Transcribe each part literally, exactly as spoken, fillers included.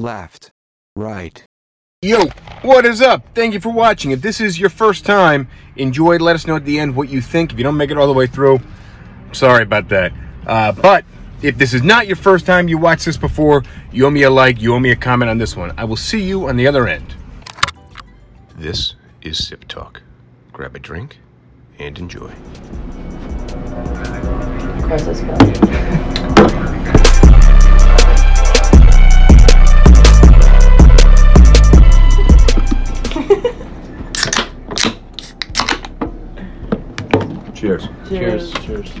left, right. Yo, what is up? Thank you for watching. If this is your first time, enjoy. Let us know at the end what you think. If you don't make it all the way through, sorry about that. Uh, but if this is not your first time, you watched this before, you owe me a like, you owe me a comment on this one. I will see you on the other end. This is Sip Talk. Grab a drink and enjoy. Where's this going? Cheers. Cheers. Cheers. Cheers.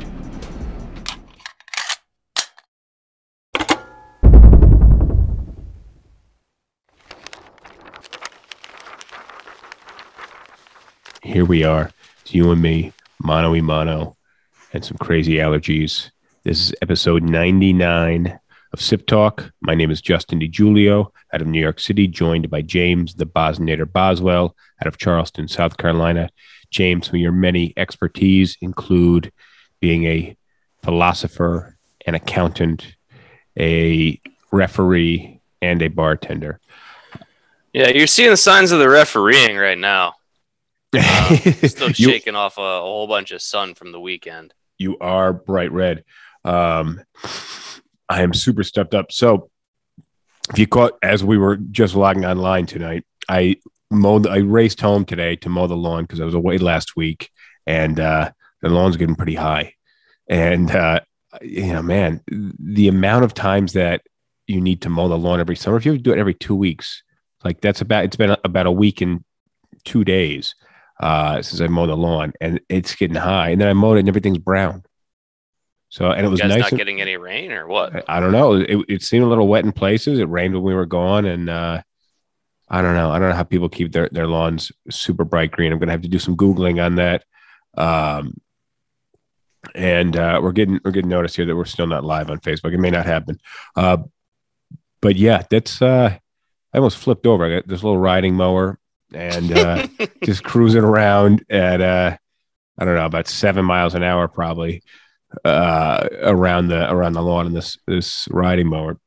Here we are. It's you and me, mano y mano, and some crazy allergies. This is episode ninety-nine of Sip Talk. My name is Justin DiGiulio, out of New York City, joined by James, the Bosnator Boswell, out of Charleston, South Carolina. James, some of your many expertise include being a philosopher, an accountant, a referee, and a bartender. Yeah, you're seeing the signs of the refereeing right now. Uh, still shaking you, off a, a whole bunch of sun from the weekend. You are bright red. Um, I am super stuffed up. So if you caught, as we were just logging online tonight, I... Mowed, I raced home today to mow the lawn because I was away last week, and uh, the lawn's getting pretty high. And, uh, you know, man, the amount of times that you need to mow the lawn every summer, if you do it every two weeks, like that's about, it's been about a week and two days uh, since I mowed the lawn, and it's getting high. And then I mowed it and everything's brown. So, and it was nice. You guys not getting any rain or what? I, I don't know. It, it seemed a little wet in places. It rained when we were gone, and, uh, I don't know. I don't know how people keep their, their lawns super bright green. I'm going to have to do some Googling on that. Um, and uh, we're getting we're getting notice here that we're still not live on Facebook. It may not happen. Uh, but yeah, that's uh, I almost flipped over. I got this little riding mower and uh, just cruising around at, uh, I don't know, about seven miles an hour probably uh, around the around the lawn in this this riding mower.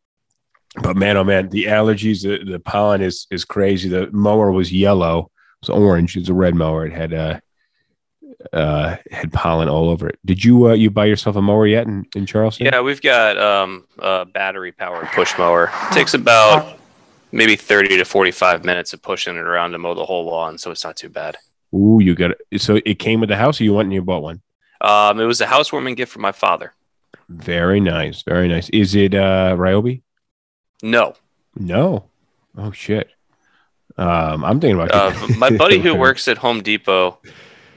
But man, oh man, the allergies, the, the pollen is is crazy. The mower was yellow, it was orange. It's a red mower. It had uh, uh, had pollen all over it. Did you uh, you buy yourself a mower yet in, in Charleston? Yeah, we've got um, a battery powered push mower. It takes about maybe thirty to forty five minutes of pushing it around to mow the whole lawn, so it's not too bad. Ooh, you got it. So it came with the house, or you went and you bought one? Um, it was a housewarming gift from my father. Very nice, very nice. Is it uh, Ryobi? No. No. Oh, shit. Um, I'm thinking about uh, my buddy who works at Home Depot.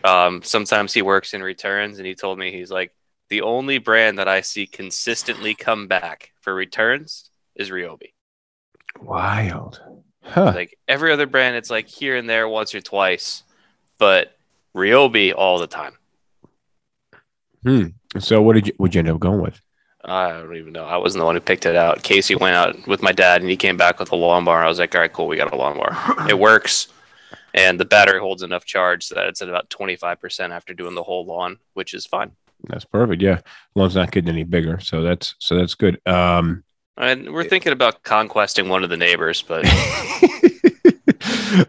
Um, sometimes he works in returns, and he told me, he's like, the only brand that I see consistently come back for returns is Ryobi. Wild. Huh. Like every other brand, it's like here and there once or twice, but Ryobi all the time. Hmm. So what did you, what'd you end up going with? I don't even know. I wasn't the one who picked it out. Casey went out with my dad, and he came back with a lawnmower. I was like, all right, cool. We got a lawnmower. It works, and the battery holds enough charge so that it's at about twenty-five percent after doing the whole lawn, which is fine. That's perfect. Yeah. Lawn's not getting any bigger, so that's so that's good. Um, and we're thinking about conquesting one of the neighbors, but...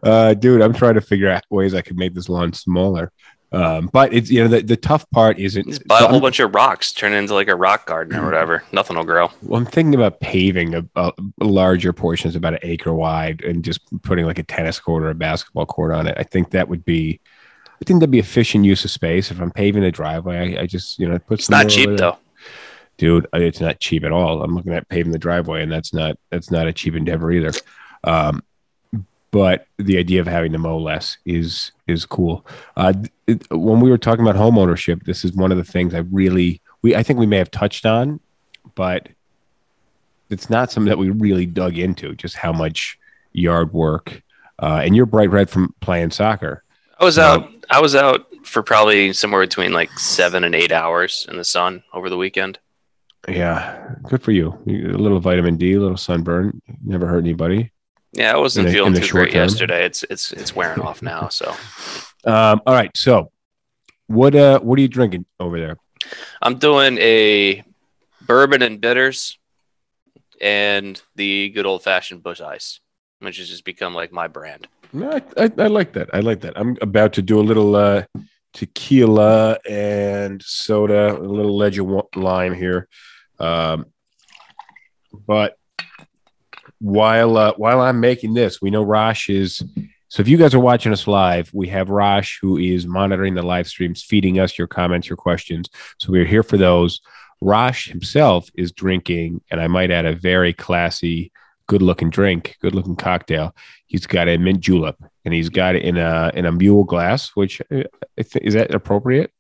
uh, dude, I'm trying to figure out ways I could make this lawn smaller. Um, but it's, you know, the, the tough part isn't just buy a whole bunch of rocks, turn it into like a rock garden or whatever. Nothing will grow. Well, I'm thinking about paving a, a larger portions, about an acre wide, and just putting like a tennis court or a basketball court on it. I think that would be, I think that'd be efficient use of space. If I'm paving the driveway, I, I just, you know, put it's not cheap though, dude. It's not cheap at all. I'm looking at paving the driveway, and that's not, that's not a cheap endeavor either. Um, But the idea of having to mow less is is cool. Uh, it, when we were talking about home ownership, this is one of the things I really we I think we may have touched on, but it's not something that we really dug into. Just how much yard work. Uh, and you're bright red from playing soccer. I was out. Uh, I was out for probably somewhere between like seven and eight hours in the sun over the weekend. Yeah, good for you. A little vitamin D, a little sunburn. Never hurt anybody. Yeah, I wasn't the, feeling too great term. yesterday. It's it's it's wearing off now. So, um, all right. So, what uh, what are you drinking over there? I'm doing a bourbon and bitters. and the good old-fashioned Busch Ice, which has just become like my brand. No, I, I, I like that. I like that. I'm about to do a little uh, tequila and soda, a little ledge of lime here. Um, but while uh, while I'm making this, we know Rosh is. So if you guys are watching us live, we have Rosh, who is monitoring the live streams, feeding us your comments, your questions. So we're here for those. Rosh himself is drinking, and I might add a very classy, good-looking drink, good-looking cocktail. He's got a mint julep, and he's got it in a in a mule glass. Which I think, is that appropriate?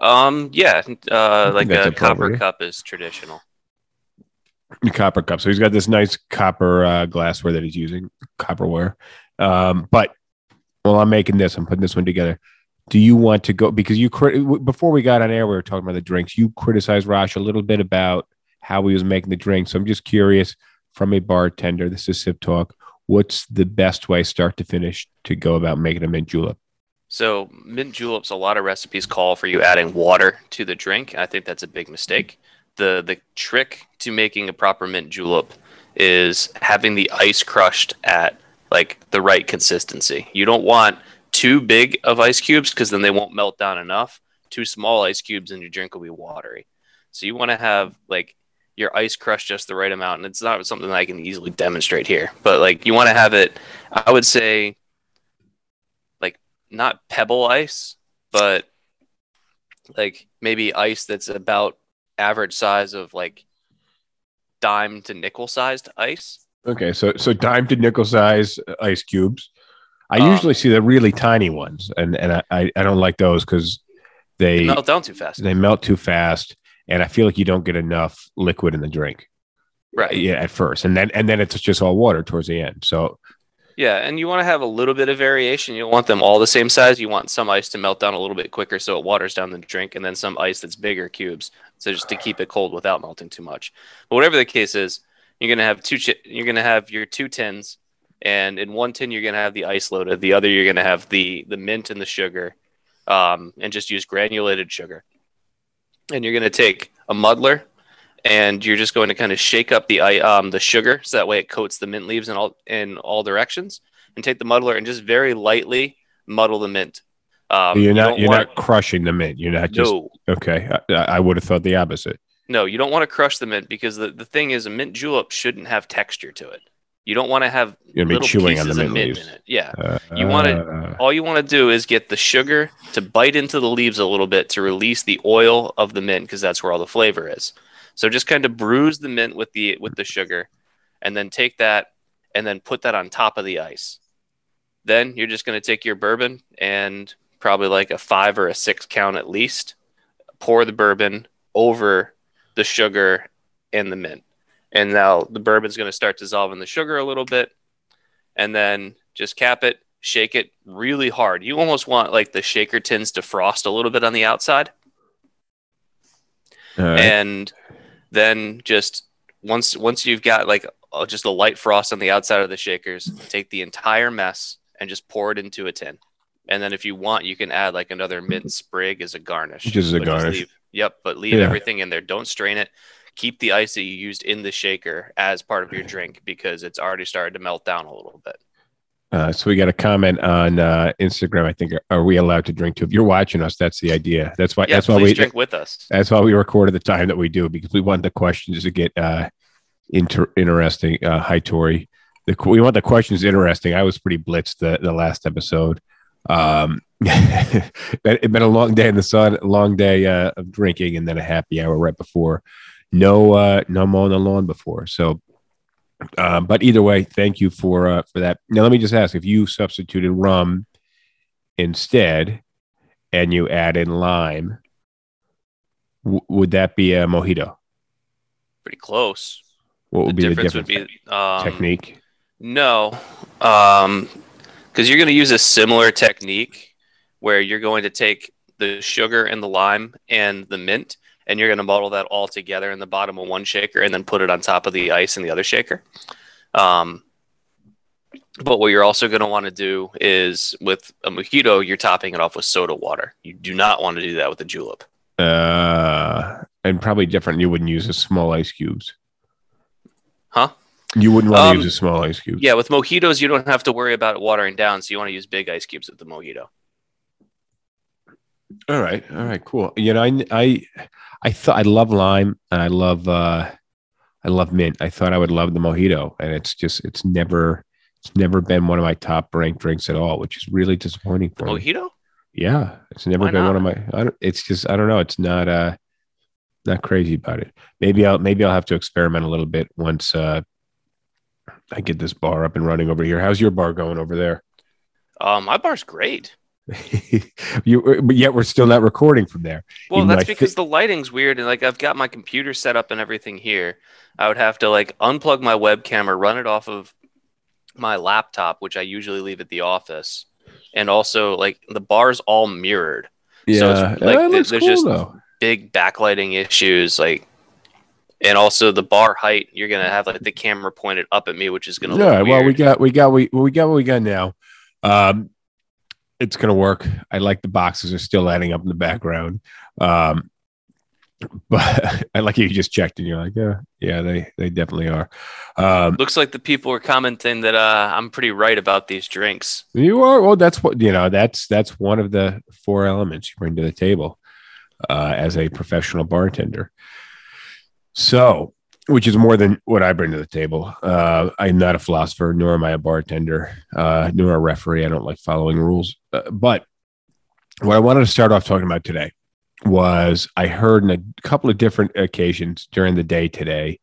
Um, yeah, uh, like a copper cup is traditional. The copper cup. So he's got this nice copper uh, glassware that he's using, copperware. Um, but while I'm making this, I'm putting this one together. Do you want to go? Because you crit- before we got on air, we were talking about the drinks. You criticized Rosh a little bit about how he was making the drinks. So I'm just curious, from a bartender, this is Sip Talk, what's the best way, start to finish, to go about making a mint julep? So mint juleps, a lot of recipes call for you adding water to the drink. I think that's a big mistake. The the trick to making a proper mint julep is having the ice crushed at like the right consistency. You don't want too big of ice cubes because then they won't melt down enough. Too small ice cubes and your drink will be watery. So you want to have like your ice crushed just the right amount. And it's not something that I can easily demonstrate here, but like you want to have it, I would say like not pebble ice, but like maybe ice that's about average size of like dime to nickel sized ice. Okay. So, so dime to nickel size ice cubes. I um, usually see the really tiny ones and, and I, I don't like those because they, they melt down too fast. They melt too fast. And I feel like you don't get enough liquid in the drink. Right. Yeah. At first. And then, and then it's just all water towards the end. So. Yeah. And you want to have a little bit of variation. You don't want them all the same size. You want some ice to melt down a little bit quicker, so it waters down the drink, and then some ice that's bigger cubes. So just to keep it cold without melting too much. But whatever the case is, you're going to have two, chi- you're going to have your two tins, and in one tin, you're going to have the ice loaded. The other, you're going to have the, the mint and the sugar, um, and just use granulated sugar. And you're going to take a muddler, and you're just going to kind of shake up the um, the sugar, so that way it coats the mint leaves in all in all directions. And take the muddler and just very lightly muddle the mint. Um, you're not you you're want... not crushing the mint. You're not just no. Okay. I, I would have thought the opposite. No, you don't want to crush the mint, because the, the thing is, a mint julep shouldn't have texture to it. You don't want to have you're little chewing pieces on the mint of mint leaves. In it. Yeah, uh, you want to. All you want to do is get the sugar to bite into the leaves a little bit to release the oil of the mint, because that's where all the flavor is. So just kind of bruise the mint with the with the sugar, and then take that and then put that on top of the ice. Then you're just going to take your bourbon, and probably like a five or a six count at least, pour the bourbon over the sugar and the mint. And now the bourbon's going to start dissolving the sugar a little bit, and then just cap it, shake it really hard. You almost want like the shaker tins to frost a little bit on the outside. All right. And then just once, once you've got like a, just a light frost on the outside of the shakers, take the entire mess and just pour it into a tin. And then if you want, you can add like another mint sprig as a garnish. Just as a garnish. Just leave, yep. But leave yeah. everything in there. Don't strain it. Keep the ice that you used in the shaker as part of your drink, because it's already started to melt down a little bit. Uh, so we got a comment on uh, Instagram. I think, are we allowed to drink too? If you're watching us, that's the idea. That's why. Yeah, that's why we drink with us. That's why we record at the time that we do, because we want the questions to get uh, inter- interesting. Uh, hi, Tori. The, we want the questions interesting. I was pretty blitzed the, the last episode. Um, it's been a long day in the sun, a long day uh, of drinking, and then a happy hour right before. No, uh, no mowing the lawn before. So, uh, but either way, thank you for uh, for that. Now, let me just ask: if you substituted rum instead, and you add in lime, w- would that be a mojito? Pretty close. What would the be difference the difference? Would be, um, technique? No, because um, you're going to use a similar technique where you're going to take the sugar and the lime and the mint, and you're going to muddle that all together in the bottom of one shaker and then put it on top of the ice in the other shaker. Um, but what you're also going to want to do is, with a mojito, you're topping it off with soda water. You do not want to do that with a julep. Uh, and probably different. You wouldn't use the small ice cubes. Huh? You wouldn't want um, to use a small ice cube. Yeah, with mojitos, you don't have to worry about it watering down, so you want to use big ice cubes with the mojito. All right, all right, cool. You know, I, I, I thought I love lime and I love, uh, I love mint. I thought I would love the mojito, and it's just, it's never, it's never been one of my top ranked drinks at all, which is really disappointing for me. Mojito? Yeah, it's never Why been not? one of my. I don't, it's just, I don't know. It's not, uh, not crazy about it. Maybe I'll, maybe I'll have to experiment a little bit once uh, I get this bar up and running over here. How's your bar going over there? Uh, my bar's great. you but yet we're still not recording from there. Well, Even that's because fi- the lighting's weird, and like I've got my computer set up and everything here. I would have to like unplug my webcam or run it off of my laptop, which I usually leave at the office. And also like the bar's all mirrored. Yeah. So it's, like, yeah, th- there's cool, just though. big backlighting issues, like, and also the bar height, you're gonna have like the camera pointed up at me, which is gonna yeah, look weird. Well, we got we got we we got what we got now. Um It's going to work. I like the boxes are still adding up in the background. Um, but I like you just checked and you're like, yeah, yeah, they, they definitely are. Um, Looks like the people are commenting that uh, I'm pretty right about these drinks. You are. Well, that's what, you know, that's, that's one of the four elements you bring to the table uh, as a professional bartender. So, which is more than what I bring to the table. Uh, I'm not a philosopher, nor am I a bartender, uh, nor a referee. I don't like following rules. Uh, but what I wanted to start off talking about today was I heard on a couple of different occasions during the day today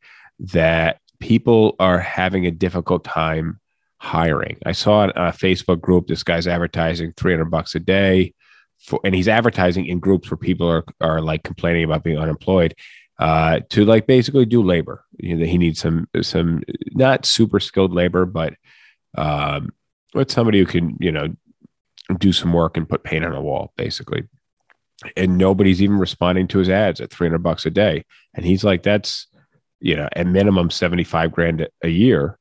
that people are having a difficult time hiring. I saw on a Facebook group, this guy's advertising three hundred bucks a day, for, and he's advertising in groups where people are, are like complaining about being unemployed. Uh, to like basically do labor. You know, he needs some, some not super skilled labor, but, um, but somebody who can, you know, do some work and put paint on a wall basically. And nobody's even responding to his ads at three hundred bucks a day. And he's like, that's, you know, at minimum seventy-five grand a year,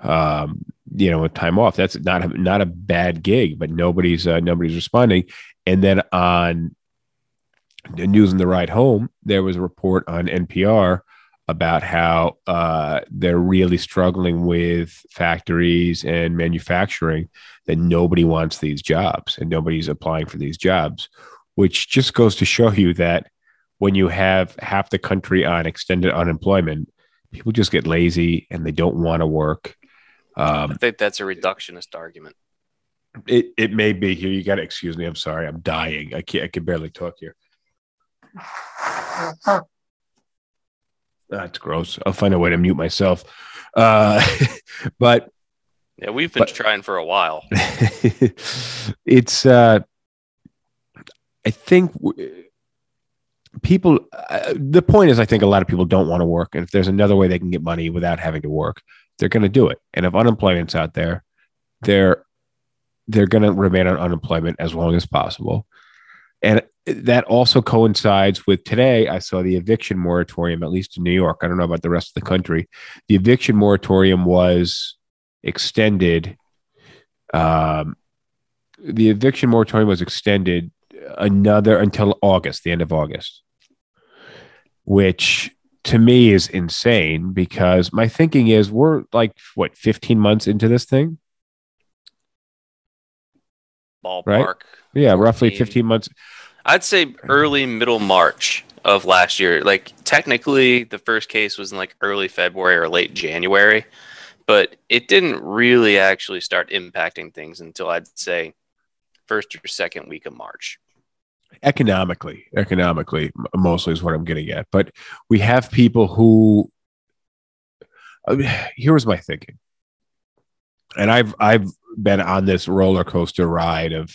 um, you know, with time off. That's not, a, not a bad gig, but nobody's, uh, nobody's responding. And then on the news on the ride home, there was a report on N P R about how uh, they're really struggling with factories and manufacturing, that nobody wants these jobs and nobody's applying for these jobs, which just goes to show you that when you have half the country on extended unemployment, people just get lazy and they don't want to work. Um, I think that's a reductionist argument. It it may be here. You got to excuse me. I'm sorry. I'm dying. I can't. I can barely talk here. That's gross. I'll find a way to mute myself. Uh, but yeah, we've been but, trying for a while. It's, uh, I think w- people, uh, the point is, I think a lot of people don't want to work. And if there's another way they can get money without having to work, they're going to do it. And if unemployment's out there, they're, they're going to remain on unemployment as long as possible. And that also coincides with today. I saw the eviction moratorium, at least in New York. I don't know about the rest of the country. The eviction moratorium was extended. Um, the eviction moratorium was extended another until August, the end of August, which to me is insane because my thinking is we're like, what, fifteen months into this thing? Ballpark. Right? Yeah, roughly fifteen months. I'd say early, middle March of last year. Like technically the first case was in like early February or late January, but it didn't really actually start impacting things until I'd say first or second week of March. Economically, economically mostly is what I'm getting at. But we have people who, I mean, here was my thinking. And I've, I've been on this roller coaster ride of,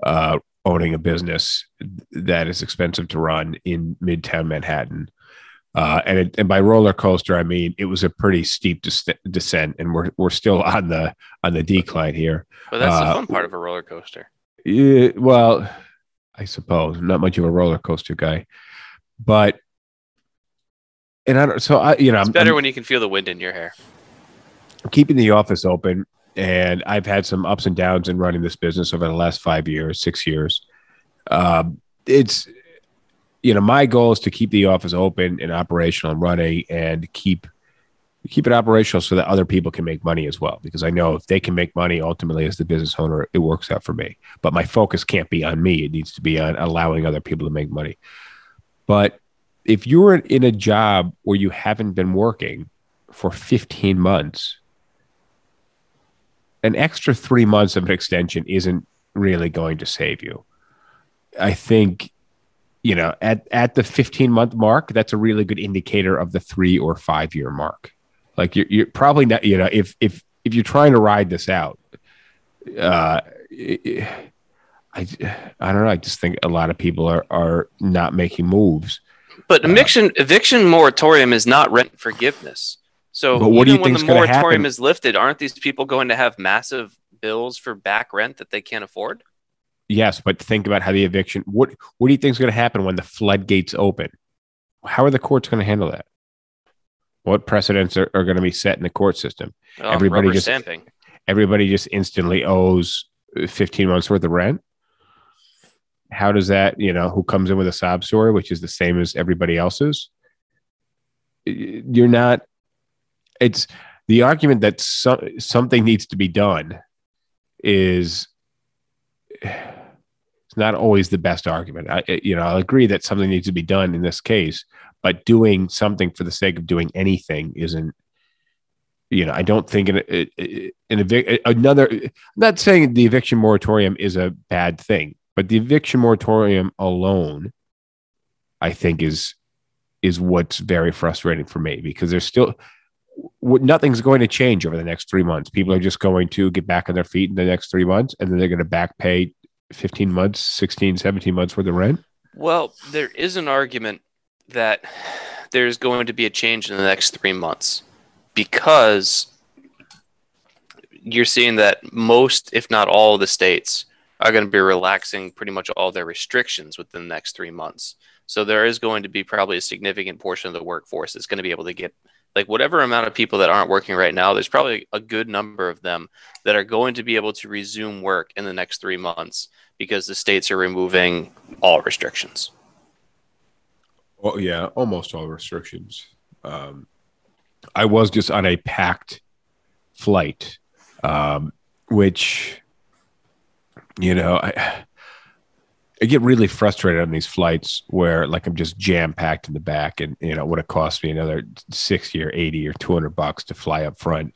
uh, owning a business that is expensive to run in Midtown Manhattan. Uh, and, it, and by roller coaster, I mean, it was a pretty steep des- descent and we're, we're still on the, on the decline here. But well, that's uh, the fun part of a roller coaster. Yeah, well, I suppose I'm not much of a roller coaster guy, but, and I don't, so I, you know, it's I'm, better I'm, when you can feel the wind in your hair. I'm keeping the office open. And I've had some ups and downs in running this business over the last five years, six years. Um, it's, you know, my goal is to keep the office open and operational and running and keep we keep it operational so that other people can make money as well. Because I know if they can make money, ultimately as the business owner, it works out for me. But my focus can't be on me. It needs to be on allowing other people to make money. But if you're in a job where you haven't been working for fifteen months, an extra three months of an extension isn't really going to save you. I think, you know, at, at the fifteen month mark, that's a really good indicator of the three or five year mark. Like you're, you're probably not, you know, if, if, if you're trying to ride this out, uh, I, I don't know. I just think a lot of people are, are not making moves. But eviction, uh, eviction moratorium is not rent forgiveness. So but what even do you when the moratorium happen? Is lifted, aren't these people going to have massive bills for back rent that they can't afford? Yes, but think about how the eviction, what what do you think is going to happen when the floodgates open? How are the courts going to handle that? What precedents are, are going to be set in the court system? Oh, everybody just stamping. Everybody just instantly owes fifteen months worth of rent. How does that, you know, who comes in with a sob story, which is the same as everybody else's? You're not, it's the argument that so, something needs to be done is, it's not always the best argument. I, you know, I'll agree that something needs to be done in this case, but doing something for the sake of doing anything isn't, you know, I don't think an, an, an another, I'm not saying the eviction moratorium is a bad thing, but the eviction moratorium alone, I think is, is what's very frustrating for me, because there's still, nothing's going to change over the next three months. People are just going to get back on their feet in the next three months, and then they're going to back pay fifteen months, sixteen, seventeen months worth of rent. Well, there is an argument that there's going to be a change in the next three months because you're seeing that most, if not all, of the states are going to be relaxing pretty much all their restrictions within the next three months. So there is going to be probably a significant portion of the workforce that's going to be able to get, like whatever amount of people that aren't working right now, there's probably a good number of them that are going to be able to resume work in the next three months because the states are removing all restrictions. Well, yeah, almost all restrictions. Um, I was just on a packed flight, um, which, you know, I, I get really frustrated on these flights where like I'm just jam packed in the back, and you know, it would have cost me another sixty or eighty or two hundred bucks to fly up front,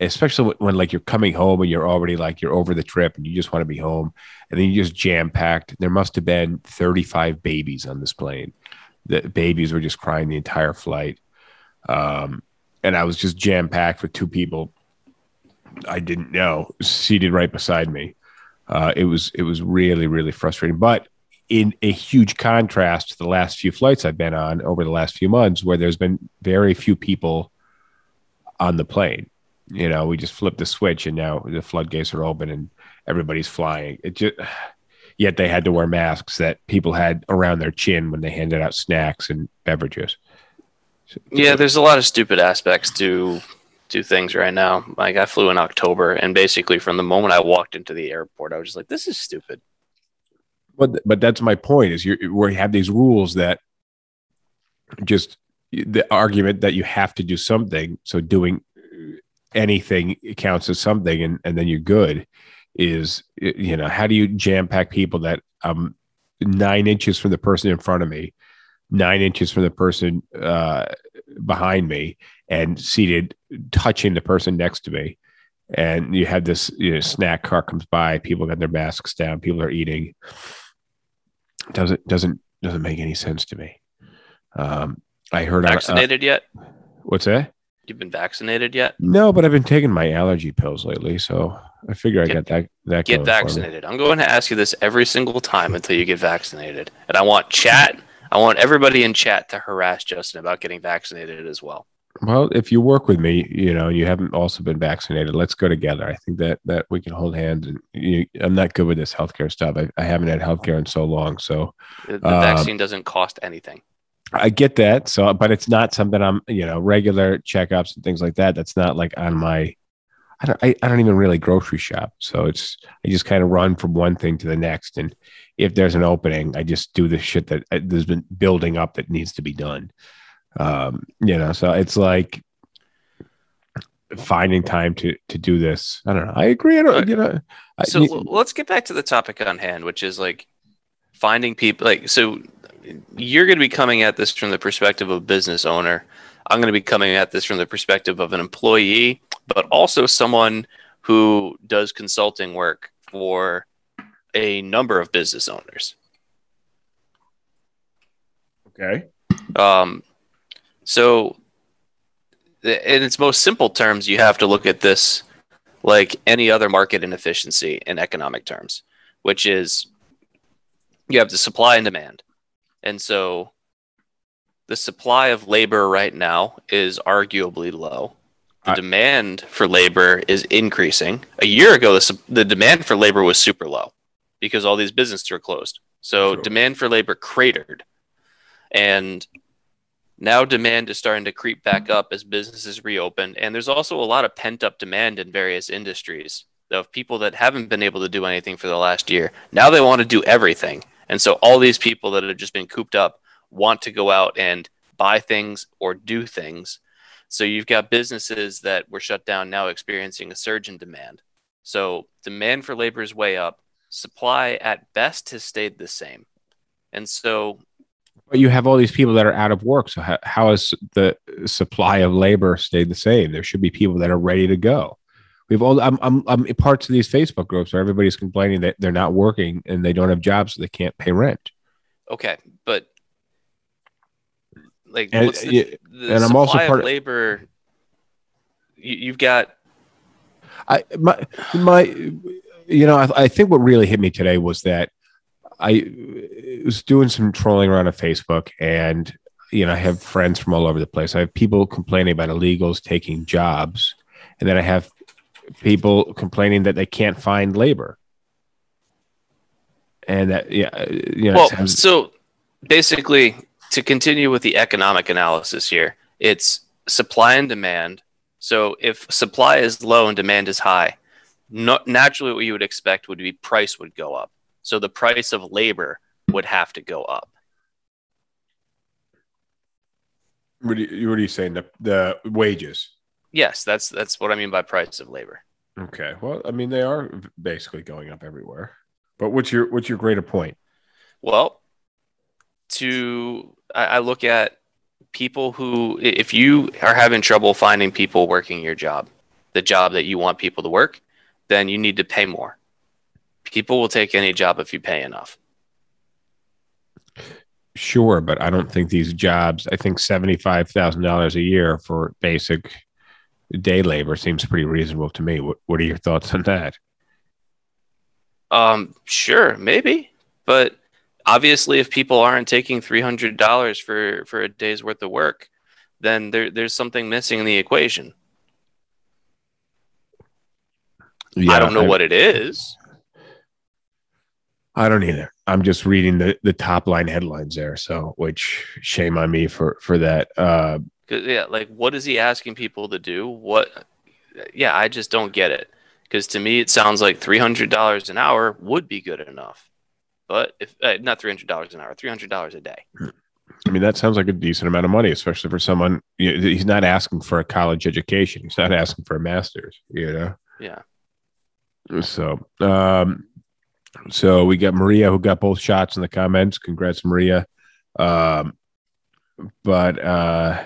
especially when like you're coming home and you're already like you're over the trip and you just want to be home, and then you just jam packed. There must have been thirty-five babies on this plane. The babies were just crying the entire flight. Um, and I was just jam packed with two people I didn't know seated right beside me. Uh, it was it was really, really frustrating, but in a huge contrast to the last few flights I've been on over the last few months where there's been very few people on the plane. You know, we just flipped the switch and now the floodgates are open and everybody's flying. It just, yet they had to wear masks that people had around their chin when they handed out snacks and beverages. Yeah, there's a lot of stupid aspects to do things right now. Like I flew in October, and basically from the moment I walked into the airport, I was just like, this is stupid. But, but that's my point is you're, we have these rules that just the argument that you have to do something. So doing anything counts as something. And, and then you're good is, you know, how do you jam pack people that um nine inches from the person in front of me, nine inches from the person uh, behind me, and seated touching the person next to me, and you have this, you know, snack car comes by, people got their masks down, people are eating. Doesn't doesn't doesn't make any sense to me. Um, I heard vaccinated uh, yet? What's that? You've been vaccinated yet? No, but I've been taking my allergy pills lately, so I figure get, I got that. that get vaccinated. I'm going to ask you this every single time until you get vaccinated, and I want chat. I want everybody in chat to harass Justin about getting vaccinated as well. Well, if you work with me, you know, you haven't also been vaccinated. Let's go together. I think that that we can hold hands. And you, I'm not good with this healthcare stuff. I, I haven't had healthcare in so long. So the, the um, vaccine doesn't cost anything. I get that. So, but it's not something I'm, you know, regular checkups and things like that. That's not like on my, I don't, I, I don't even really grocery shop. So it's, I just kind of run from one thing to the next. And if there's an opening, I just do the shit that uh, there's been building up that needs to be done. Um, you know, so it's like finding time to to do this. I don't know. I agree. I don't, you know. I, so you, let's get back to the topic on hand, which is like finding people. Like, so you're going to be coming at this from the perspective of a business owner. I'm going to be coming at this from the perspective of an employee, but also someone who does consulting work for a number of business owners. Okay. Um, so in its most simple terms, you have to look at this like any other market inefficiency in economic terms, which is you have the supply and demand. And so the supply of labor right now is arguably low. The I- demand for labor is increasing. A year ago, the, su- the demand for labor was super low because all these businesses were closed. So sure. Demand for labor cratered. And now demand is starting to creep back up as businesses reopen. And there's also a lot of pent-up demand in various industries of people that haven't been able to do anything for the last year. Now they want to do everything. And so all these people that have just been cooped up want to go out and buy things or do things. So you've got businesses that were shut down now experiencing a surge in demand. So demand for labor is way up. Supply at best has stayed the same. And so... But you have all these people that are out of work. So how, how has the supply of labor stayed the same? There should be people that are ready to go. We've all I'm I'm I'm parts of these Facebook groups where everybody's complaining that they're not working and they don't have jobs, so they can't pay rent. Okay, but like and, what's the, the and I'm also part of labor. You, you've got I my my you know I, I think what really hit me today was that. I was doing some trolling around on Facebook, and you know, I have friends from all over the place. I have people complaining about illegals taking jobs, and then I have people complaining that they can't find labor. And that, yeah, you know, well, sounds- so basically, to continue with the economic analysis here, it's supply and demand. So if supply is low and demand is high, no- naturally, what you would expect would be price would go up. So the price of labor would have to go up. What are you, what are you saying? The, the wages? Yes, that's that's what I mean by price of labor. Okay. Well, I mean, they are basically going up everywhere. But what's your what's your greater point? Well, to I, I look at people who, if you are having trouble finding people working your job, the job that you want people to work, then you need to pay more. People will take any job if you pay enough. Sure, but I don't think these jobs, I think seventy-five thousand dollars a year for basic day labor seems pretty reasonable to me. What, what are your thoughts on that? Um, sure, maybe. But obviously, if people aren't taking three hundred dollars for, for a day's worth of work, then there, there's something missing in the equation. Yeah, I don't know I, what it is. I don't either. I'm just reading the, the top line headlines there. So, which shame on me for, for that. Uh, yeah. Like, what is he asking people to do? What? Yeah. I just don't get it. Cause to me, it sounds like three hundred dollars an hour would be good enough, but if uh, not three hundred dollars an hour, three hundred dollars a day. I mean, that sounds like a decent amount of money, especially for someone, you know, he's not asking for a college education. He's not asking for a master's, you know? Yeah. So, um, So we got Maria, who got both shots in the comments. Congrats, Maria. Um, but uh,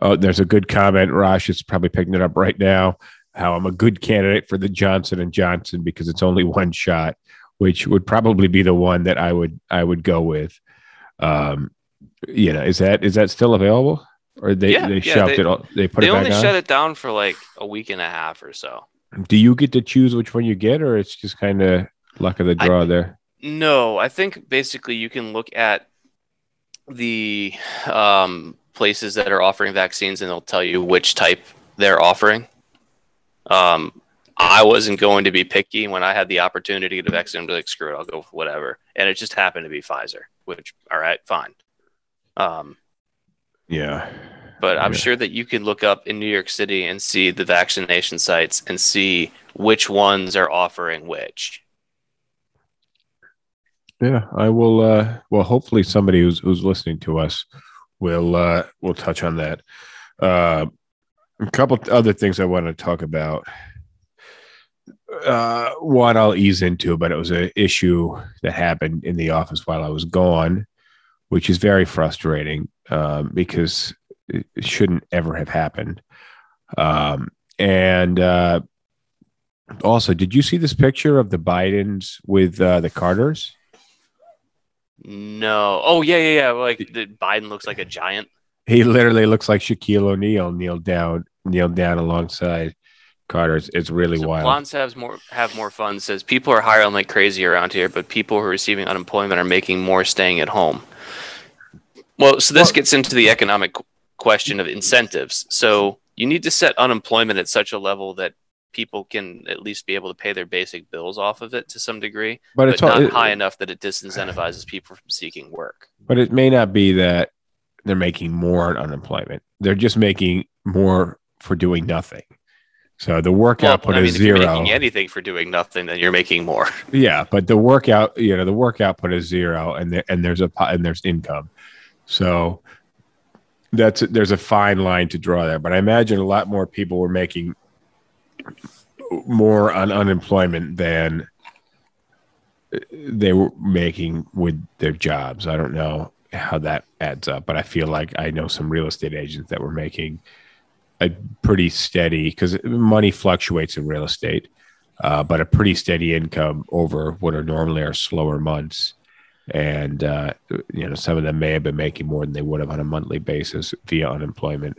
oh, there's a good comment. Rosh is probably picking it up right now. How I'm a good candidate for the Johnson and Johnson because it's only one shot, which would probably be the one that I would I would go with. Um, you know, is that is that still available? Or they yeah, they yeah, shoved they, it all? They put they it back on. They only shut it down for like a week and a half or so. Do you get to choose which one you get, or it's just kind of luck of the draw I, there? No, I think basically you can look at the um, places that are offering vaccines and they'll tell you which type they're offering. Um, I wasn't going to be picky when I had the opportunity to vaccine. I'm like, screw it, I'll go for whatever. And it just happened to be Pfizer, which, all right, fine. Um, yeah. But I'm yeah. sure that you can look up in New York City and see the vaccination sites and see which ones are offering which. Yeah, I will. Uh, well, hopefully somebody who's who's listening to us will uh, will touch on that. Uh, A couple other things I want to talk about. Uh, one I'll ease into, but it was an issue that happened in the office while I was gone, which is very frustrating um, because it shouldn't ever have happened. Um, and uh, also, did you see this picture of the Bidens with uh, the Carters? No. Oh, yeah, yeah, yeah. Like the Biden looks like a giant. He literally looks like Shaquille O'Neal kneeled down, kneeled down alongside Carter. It's, it's really so wild. Blondes have more, have more fun. Says people are hiring like crazy around here, but people who are receiving unemployment are making more staying at home. Well, so this well, gets into the economic question of incentives. So you need to set unemployment at such a level that people can at least be able to pay their basic bills off of it to some degree, but, but it's not it, high enough that it disincentivizes people from seeking work. But it may not be that they're making more unemployment. They're just making more for doing nothing. So the work well, output I mean, is if zero. If you're making anything for doing nothing, then you're making more. Yeah, but the work out, you know, the work output is zero, and the, and there's a and there's income. So that's there's a fine line to draw there. But I imagine a lot more people were making more on unemployment than they were making with their jobs. I don't know how that adds up, but I feel like I know some real estate agents that were making a pretty steady, because money fluctuates in real estate, uh, but a pretty steady income over what are normally our slower months. And, uh, you know, some of them may have been making more than they would have on a monthly basis via unemployment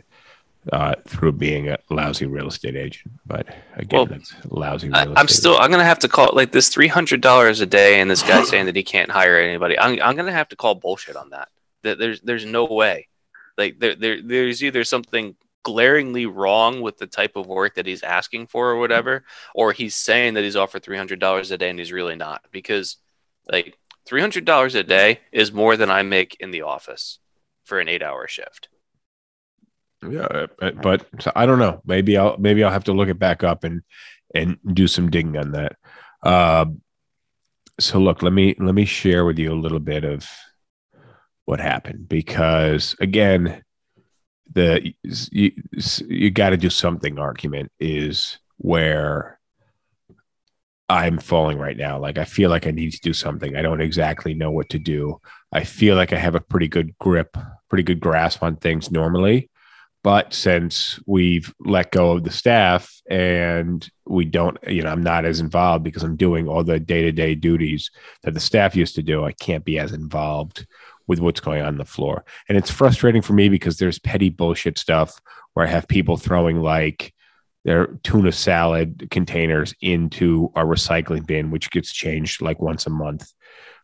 uh, through being a lousy real estate agent. But again, well, that's lousy real I, estate. I'm still, agent. I'm going to have to call it like this three hundred dollars a day. And this guy saying that he can't hire anybody. I'm, I'm going to have to call bullshit on that. There's, there's no way. Like there, there, there's either something glaringly wrong with the type of work that he's asking for or whatever, or he's saying that he's offered three hundred dollars a day and he's really not, because like three hundred dollars a day is more than I make in the office for an eight hour shift. Yeah. But, but so I don't know, maybe I'll, maybe I'll have to look it back up and, and do some digging on that. Uh, so look, let me, let me share with you a little bit of what happened, because again, the you, you got to do something argument is where I'm falling right now. Like, I feel like I need to do something. I don't exactly know what to do. I feel like I have a pretty good grip, pretty good grasp on things normally. But since we've let go of the staff and we don't, you know, I'm not as involved because I'm doing all the day-to-day duties that the staff used to do. I can't be as involved with what's going on, on the floor. And it's frustrating for me because there's petty bullshit stuff where I have people throwing like their tuna salad containers into our recycling bin, which gets changed like once a month.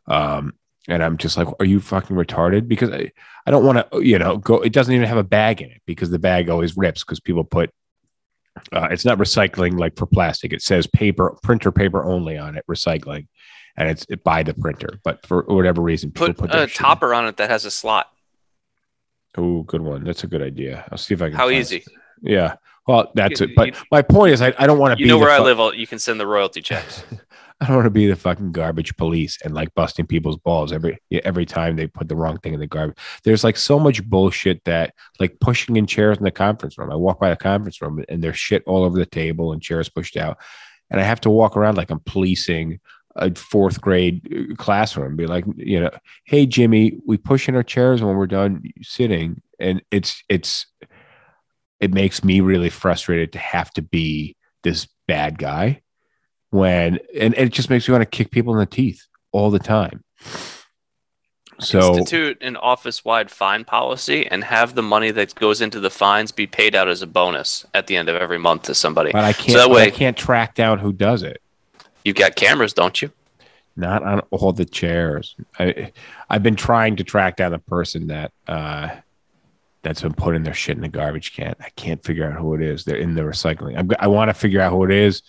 Um, and I'm just like, are you fucking retarded? Because I, I don't want to, you know, go, it doesn't even have a bag in it because the bag always rips because people put, uh, it's not recycling like for plastic. It says paper, printer paper only on it, recycling. And it's by the printer, but for whatever reason, people put, put a topper on it that has a slot. Oh, good one. That's a good idea. I'll see if I can. How easy? It. Yeah. Well, that's you, it. But you, my point is, I, I don't want to be. You know where fu- I live. I'll, you can send the royalty checks. I don't want to be the fucking garbage police and like busting people's balls every every time they put the wrong thing in the garbage. There's like so much bullshit that like pushing in chairs in the conference room. I walk by the conference room and there's shit all over the table and chairs pushed out, and I have to walk around like I'm policing a fourth grade classroom, be like, you know, hey, Jimmy, we push in our chairs when we're done sitting. And it's, it's, it makes me really frustrated to have to be this bad guy when, and, and it just makes me want to kick people in the teeth all the time. So institute an office-wide fine policy and have the money that goes into the fines be paid out as a bonus at the end of every month to somebody. But I can't, so that way, I can't track down who does it. You've got cameras, don't you? Not on all the chairs. I, I've been trying to track down the person that uh, that's been putting their shit in the garbage can. I can't figure out who it is. They're in the recycling. I'm, I want to figure out who it is,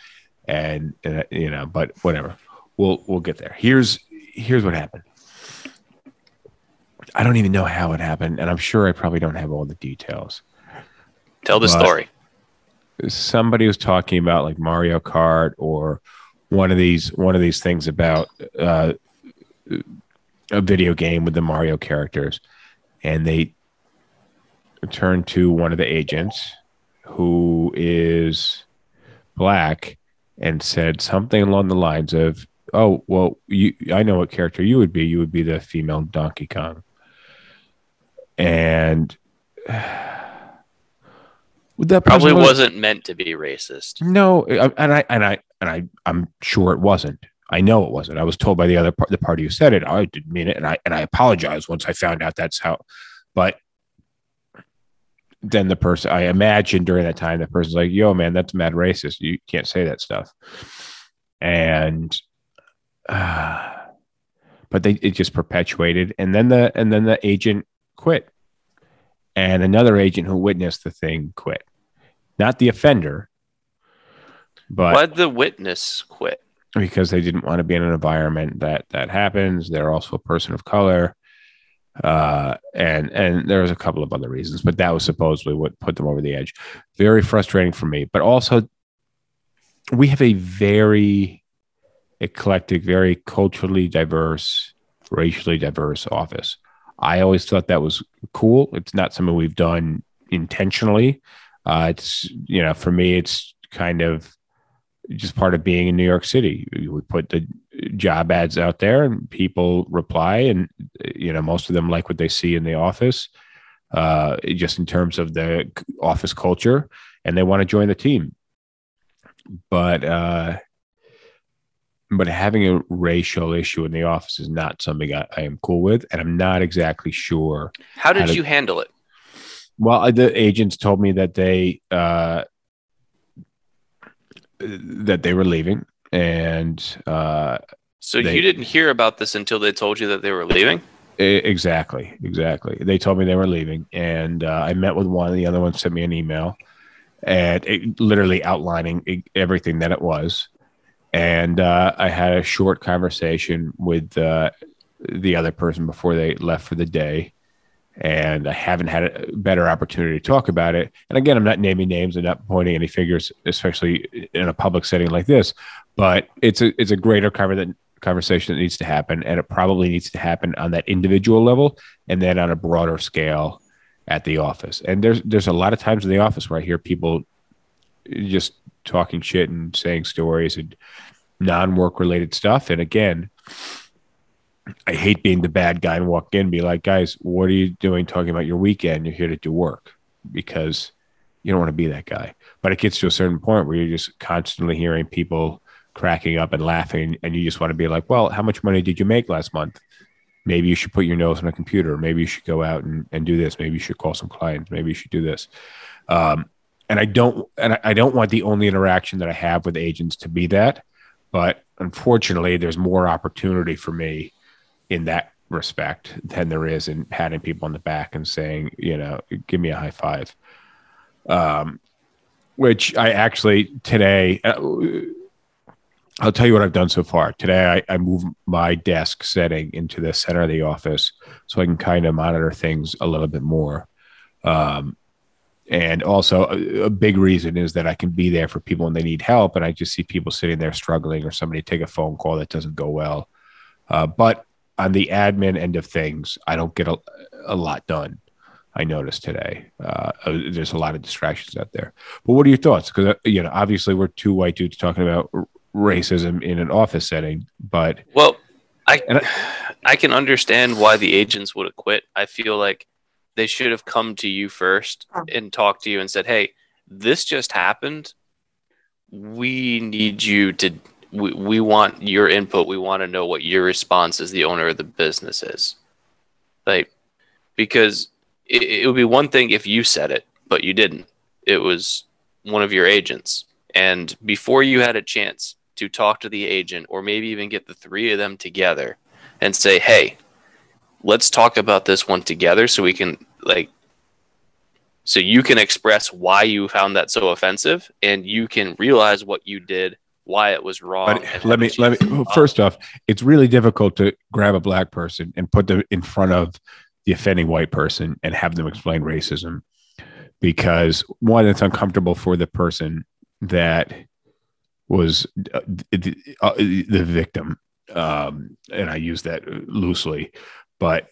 and, and you know, but whatever. We'll we'll get there. Here's here's what happened. I don't even know how it happened, and I'm sure I probably don't have all the details. Tell the but story. Somebody was talking about like Mario Kart or one of these one of these things about uh, a video game with the Mario characters. And they turned to one of the agents who is black and said something along the lines of, oh, well, you, I know what character you would be. You would be the female Donkey Kong. And would that probably wasn't was, meant to be racist. No. And I, and I, and I, I'm sure it wasn't. I know it wasn't. I was told by the other part, the party who said it, I didn't mean it. And I, and I apologize once I found out that's how, but then the person, I imagine during that time, the person's like, yo man, that's mad racist. You can't say that stuff. And, uh, but they, it just perpetuated. And then the, and then the agent quit, and another agent who witnessed the thing quit, not the offender, but why'd the witness quit? Because they didn't want to be in an environment that that happens. They're also a person of color. Uh, and, and there was a couple of other reasons, but that was supposedly what put them over the edge. Very frustrating for me, but also we have a very eclectic, very culturally diverse, racially diverse office. I always thought that was cool. It's not something we've done intentionally. Uh, it's, you know, for me, it's kind of just part of being in New York City. We put the job ads out there and people reply, and, you know, most of them like what they see in the office, uh, just in terms of the office culture, and they want to join the team. But, uh, But having a racial issue in the office is not something I, I am cool with, and I'm not exactly sure. How did how to, you handle it? Well, the agents told me that they uh, that they were leaving, and uh, so they, you didn't hear about this until they told you that they were leaving. Exactly, exactly. They told me they were leaving, and uh, I met with one. The other one sent me an email, and it, literally outlining everything that it was. And uh, I had a short conversation with uh, the other person before they left for the day. And I haven't had a better opportunity to talk about it. And again, I'm not naming names and not pointing any figures, especially in a public setting like this. But it's a, it's a greater conversation that needs to happen. And it probably needs to happen on that individual level and then on a broader scale at the office. And there's there's a lot of times in the office where I hear people just talking shit and saying stories and non-work related stuff. And again, I hate being the bad guy and walk in and be like, guys, what are you doing talking about your weekend? You're here to do work, because you don't want to be that guy. But it gets to a certain point where you're just constantly hearing people cracking up and laughing. And you just want to be like, well, how much money did you make last month? Maybe you should put your nose on a computer. Maybe you should go out and, and do this. Maybe you should call some clients. Maybe you should do this. Um, And I don't, and I don't want the only interaction that I have with agents to be that, but unfortunately, there's more opportunity for me in that respect than there is in patting people on the back and saying, you know, give me a high five. Um, which I actually today, I'll tell you what I've done so far. Today, I, I moved my desk setting into the center of the office so I can kind of monitor things a little bit more. Um, And also a, a big reason is that I can be there for people when they need help. And I just see people sitting there struggling, or somebody take a phone call that doesn't go well. Uh, but on the admin end of things, I don't get a, a lot done. I noticed today uh, there's a lot of distractions out there. But what are your thoughts? Because, you know, obviously we're two white dudes talking about racism in an office setting, but. Well, I, I, I can understand why the agents would have quit. I feel like they should have come to you first and talked to you and said, hey, this just happened. We need you to, we, we want your input. We want to know what your response as the owner of the business is. Like, because it, it would be one thing if you said it, but you didn't. It was one of your agents. And before you had a chance to talk to the agent, or maybe even get the three of them together and say, hey, let's talk about this one together so we can like, so you can express why you found that so offensive, and you can realize what you did, why it was wrong. But let me, let me, first off, it's really difficult to grab a black person and put them in front of the offending white person and have them explain racism, because one, it's uncomfortable for the person that was the, uh, the victim. Um, and I use that loosely. But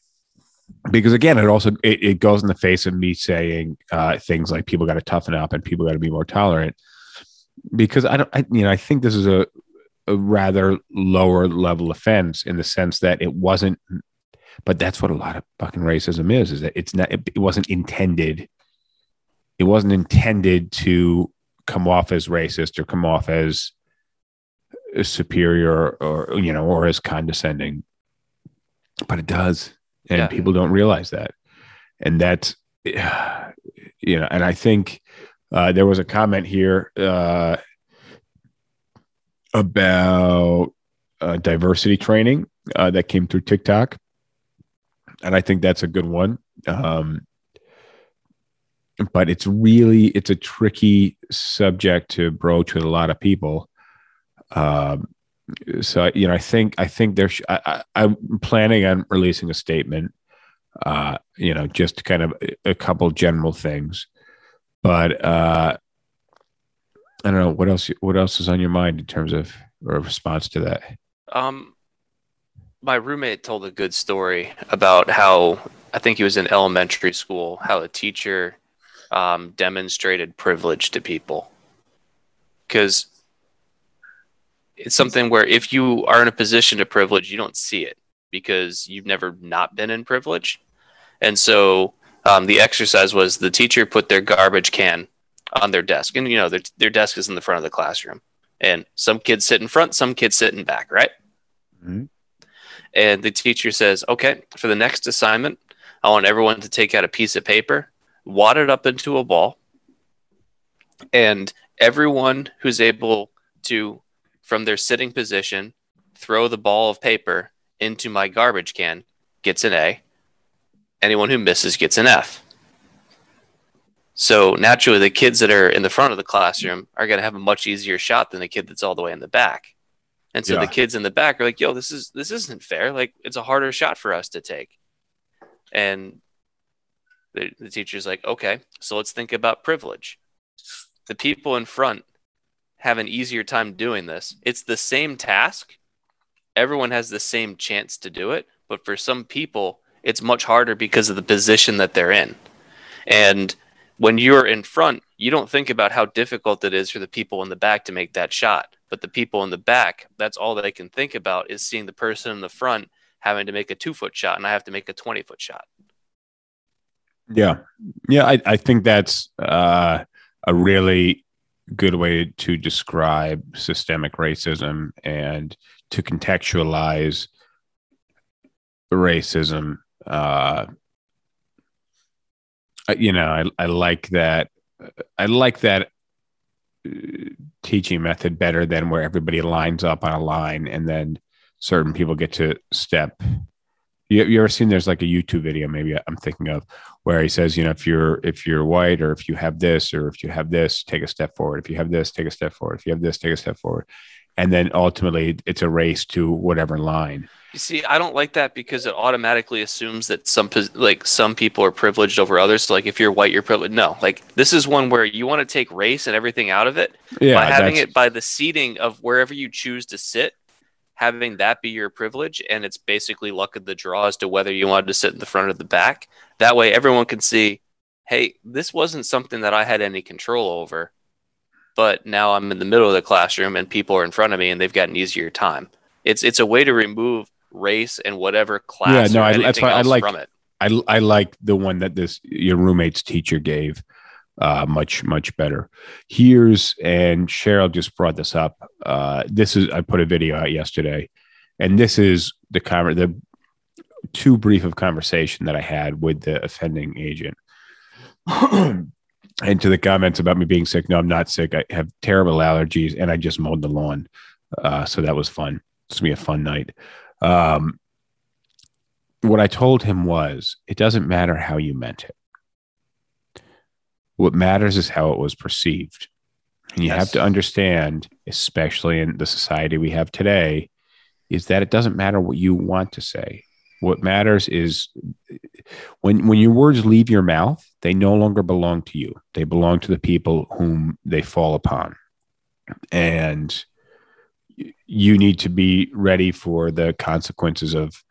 Because again, it also it, it goes in the face of me saying uh, things like people got to toughen up and people got to be more tolerant. Because I don't, I, you know, I think this is a, a rather lower level offense in the sense that it wasn't. But that's what a lot of fucking racism is: is that it's not. It, it wasn't intended. It wasn't intended to come off as racist or come off as superior or, you know, or as condescending. But it does. And yeah. people don't realize that. And that's, you know, and I think uh, there was a comment here uh, about uh, diversity training uh, that came through TikTok. And I think that's a good one. Um, but it's really, it's a tricky subject to broach with a lot of people. Um, So, you know, I think I think there. Sh- I, I, I'm planning on releasing a statement. Uh, you know, just kind of a couple general things, but uh, I don't know what else. What else is on your mind in terms of a response to that? Um, my roommate told a good story about how I think he was in elementary school. How a teacher um, demonstrated privilege to people because. It's something where if you are in a position of privilege, you don't see it because you've never not been in privilege. And so um, the exercise was the teacher put their garbage can on their desk. And, you know, their, their desk is in the front of the classroom. And some kids sit in front, some kids sit in back, right? Mm-hmm. And the teacher says, okay, for the next assignment, I want everyone to take out a piece of paper, wad it up into a ball, and everyone who's able to... from their sitting position, throw the ball of paper into my garbage can, gets an A. Anyone who misses gets an F. So naturally, the kids that are in the front of the classroom are going to have a much easier shot than the kid that's all the way in the back. And so yeah. the kids in the back are like, yo, this is this isn't fair. Like, it's a harder shot for us to take. And the, the teacher's like, okay, so let's think about privilege. The people in front have an easier time doing this. It's the same task. Everyone has the same chance to do it, but for some people, it's much harder because of the position that they're in. And when you're in front, you don't think about how difficult it is for the people in the back to make that shot. But the people in the back, that's all they can think about is seeing the person in the front having to make a two-foot shot, and I have to make a twenty-foot shot. Yeah. Yeah, I, I think that's uh, a really... good way to describe systemic racism and to contextualize racism. Uh, you know, I, I like that. I like that teaching method better than where everybody lines up on a line and then certain people get to step. You, you ever seen, there's like a YouTube video, maybe I'm thinking of, where he says, you know, if you're, if you're white, or if you have this, or if you have this, take a step forward. If you have this, take a step forward. If you have this, take a step forward. And then ultimately it's a race to whatever line. You see, I don't like that because it automatically assumes that some, like some people are privileged over others. So like if you're white, you're privileged. No, like this is one where you want to take race and everything out of it yeah, by having it by the seating of wherever you choose to sit. Having that be your privilege, and it's basically luck of the draw as to whether you wanted to sit in the front or the back. That way everyone can see, hey, this wasn't something that I had any control over, but now I'm in the middle of the classroom and people are in front of me and they've got an easier time. It's it's a way to remove race and whatever class yeah, no, or anything I, that's why else I like, from it. I, I like the one that this your roommate's teacher gave uh, much, much better. Here's, and Cheryl just brought this up. Uh, this is, I put a video out yesterday, and this is the conver- the too brief of conversation that I had with the offending agent. And to the comments about me being sick, no, I'm not sick. I have terrible allergies and I just mowed the lawn. Uh, so that was fun. It's gonna be a fun night. Um, what I told him was, it doesn't matter how you meant it. What matters is how it was perceived. And you yes. have to understand, especially in the society we have today, is that it doesn't matter what you want to say. What matters is when when your words leave your mouth, they no longer belong to you. They belong to the people whom they fall upon. And you need to be ready for the consequences of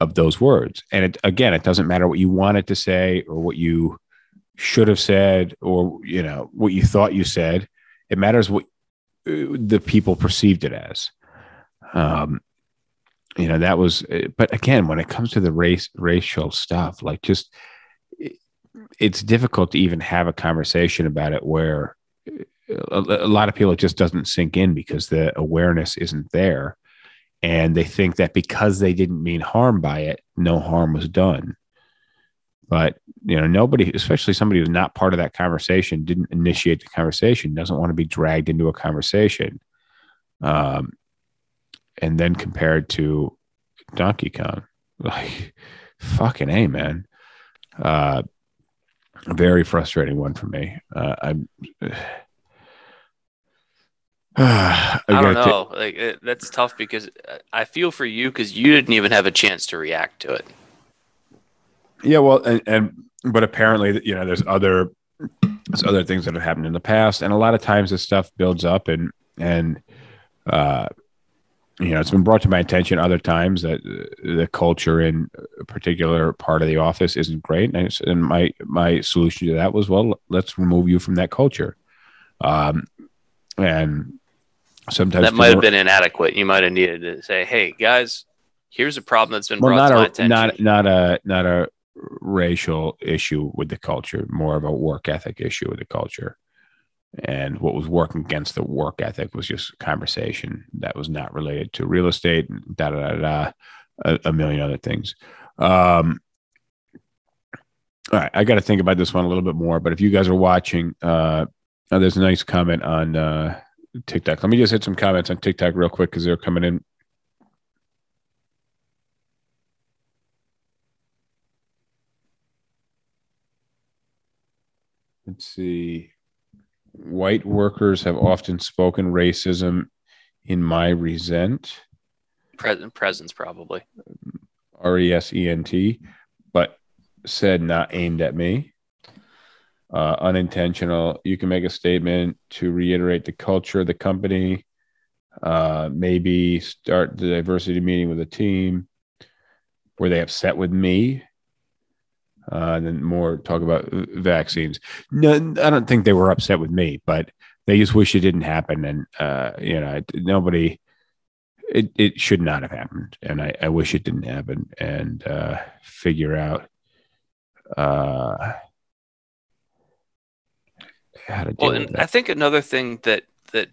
of those words. And it, again, it doesn't matter what you wanted to say or what you should have said or, you know, what you thought you said. It matters what the people perceived it as. Um, you know, that was, but again, when it comes to the race, racial stuff, like just, it's difficult to even have a conversation about it where a, a lot of people, it just doesn't sink in because the awareness isn't there. And they think that because they didn't mean harm by it, no harm was done. But, you know, nobody, especially somebody who's not part of that conversation, didn't initiate the conversation, doesn't want to be dragged into a conversation. Um, and then compared to Donkey Kong, like, fucking A, man. Uh, a very frustrating one for me. Uh, I'm... I, I don't know. T- like it, that's tough because I feel for you because you didn't even have a chance to react to it. Yeah, well, and, and but apparently, you know, there's other there's other things that have happened in the past, and a lot of times this stuff builds up, and and uh, you know, it's been brought to my attention other times that the culture in a particular part of the office isn't great, and, I, and my my solution to that was, well, let's remove you from that culture, um, and. Sometimes that might have been inadequate. You might have needed to say, "Hey, guys, here's a problem that's been well, brought to my attention." Not, not a not a racial issue with the culture, more of a work ethic issue with the culture. And what was working against the work ethic was just a conversation that was not related to real estate, da da da da, a, a million other things. Um, all right, I got to think about this one a little bit more. But if you guys are watching, uh, oh, there's a nice comment on. Uh, TikTok. Let me just hit some comments on TikTok real quick because they're coming in. Let's see. White workers have often spoken racism in my resent. Present presence, probably. R E S E N T, but said not aimed at me. Uh, unintentional. You can make a statement to reiterate the culture of the company. Uh, maybe start the diversity meeting with a team. Were they upset with me? Uh, and then more talk about vaccines. No, I don't think they were upset with me, but they just wish it didn't happen. And, uh, you know, nobody, it, it should not have happened. And I, I wish it didn't happen and uh, figure out, uh, Well, and I think another thing that that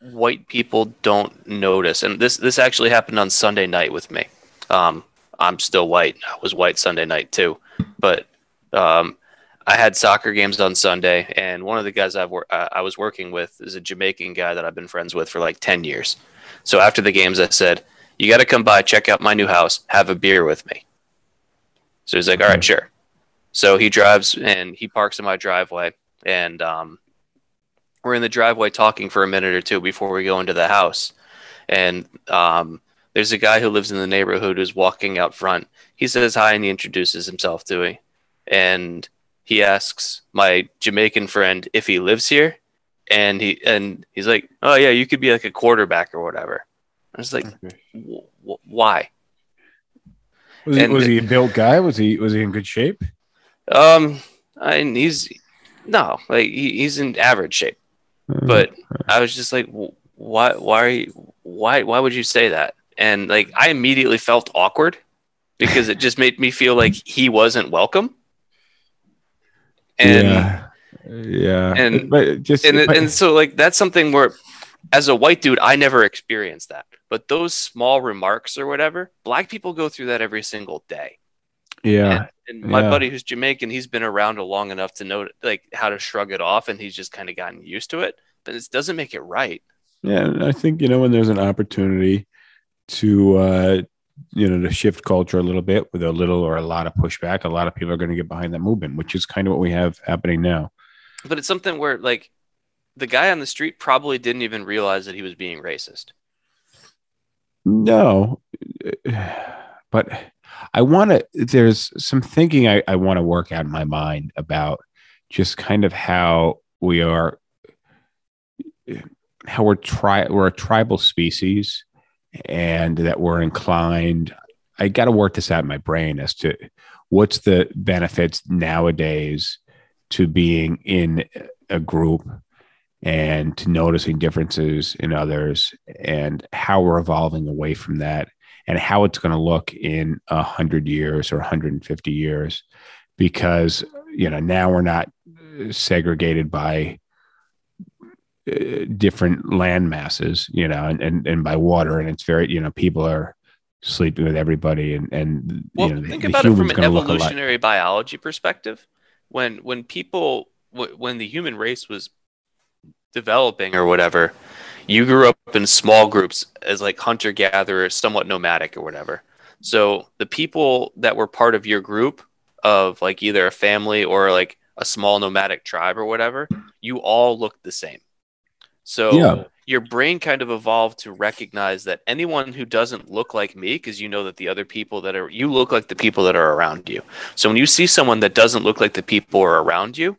white people don't notice, and this this actually happened on Sunday night with me. Um, I'm still white. I was white Sunday night too, but um, I had soccer games on Sunday, and one of the guys I've wor- I was working with is a Jamaican guy that I've been friends with for like ten years. So after the games, I said, "You got to come by, check out my new house, have a beer with me." So he's like, "All right, sure." So he drives and he parks in my driveway. And um, we're in the driveway talking for a minute or two before we go into the house. And um, there's a guy who lives in the neighborhood who's walking out front. He says hi and he introduces himself to me. And he asks my Jamaican friend if he lives here. And he and he's like, "Oh, yeah, you could be like a quarterback or whatever." I was like, w- w- why? Was, and, he, was he a built guy? Was he was he in good shape? Um, I, and he's... No, like he, he's in average shape, but I was just like, why, why, are you, why, why would you say that? And like, I immediately felt awkward because it just made me feel like he wasn't welcome. And yeah, yeah. and but just and, but, and so like that's something where, as a white dude, I never experienced that. But those small remarks or whatever, black people go through that every single day. Yeah. And, and my yeah. buddy who's Jamaican, he's been around long enough to know like how to shrug it off, and he's just kind of gotten used to it. But it doesn't make it right. Yeah, and I think, you know, when there's an opportunity to uh, you know, to shift culture a little bit with a little or a lot of pushback, a lot of people are going to get behind that movement, which is kind of what we have happening now. But it's something where like the guy on the street probably didn't even realize that he was being racist. No, but. I want to, there's some thinking I, I want to work out in my mind about just kind of how we are, how we're, tri- we're a tribal species and that we're inclined I got to work this out in my brain as to what's the benefits nowadays to being in a group and to noticing differences in others, and how we're evolving away from that, and how it's going to look in a hundred years or one hundred fifty years, because, you know, now we're not segregated by uh, different land masses, you know, and, and, and by water. And it's very, you know, people are sleeping with everybody, and, and well, you know, think the, about the it from an evolutionary biology perspective. When, when people, w- when the human race was developing or whatever, you grew up in small groups as like hunter gatherers, somewhat nomadic or whatever. So the people that were part of your group of like either a family or like a small nomadic tribe or whatever, you all looked the same. So yeah. Your brain kind of evolved to recognize that anyone who doesn't look like me, because you know that the other people that are, you look like the people that are around you. So when you see someone that doesn't look like the people are around you,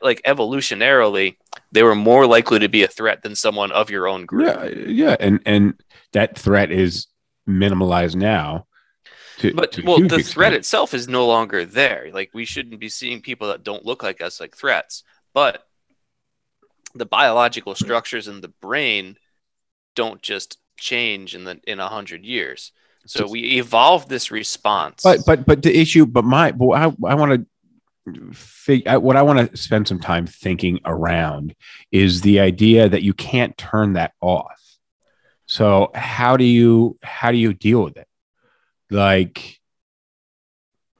like evolutionarily, they were more likely to be a threat than someone of your own group. Yeah, yeah. And and that threat is minimalized now. To, but to well, the extent. Threat itself is no longer there. Like, we shouldn't be seeing people that don't look like us like threats. But the biological structures in the brain don't just change in the in a hundred years. So just, we evolved this response. But but but the issue. But my but I I want to. Fig- I, what I want to spend some time thinking around is the idea that you can't turn that off. So how do you how do you deal with it? Like,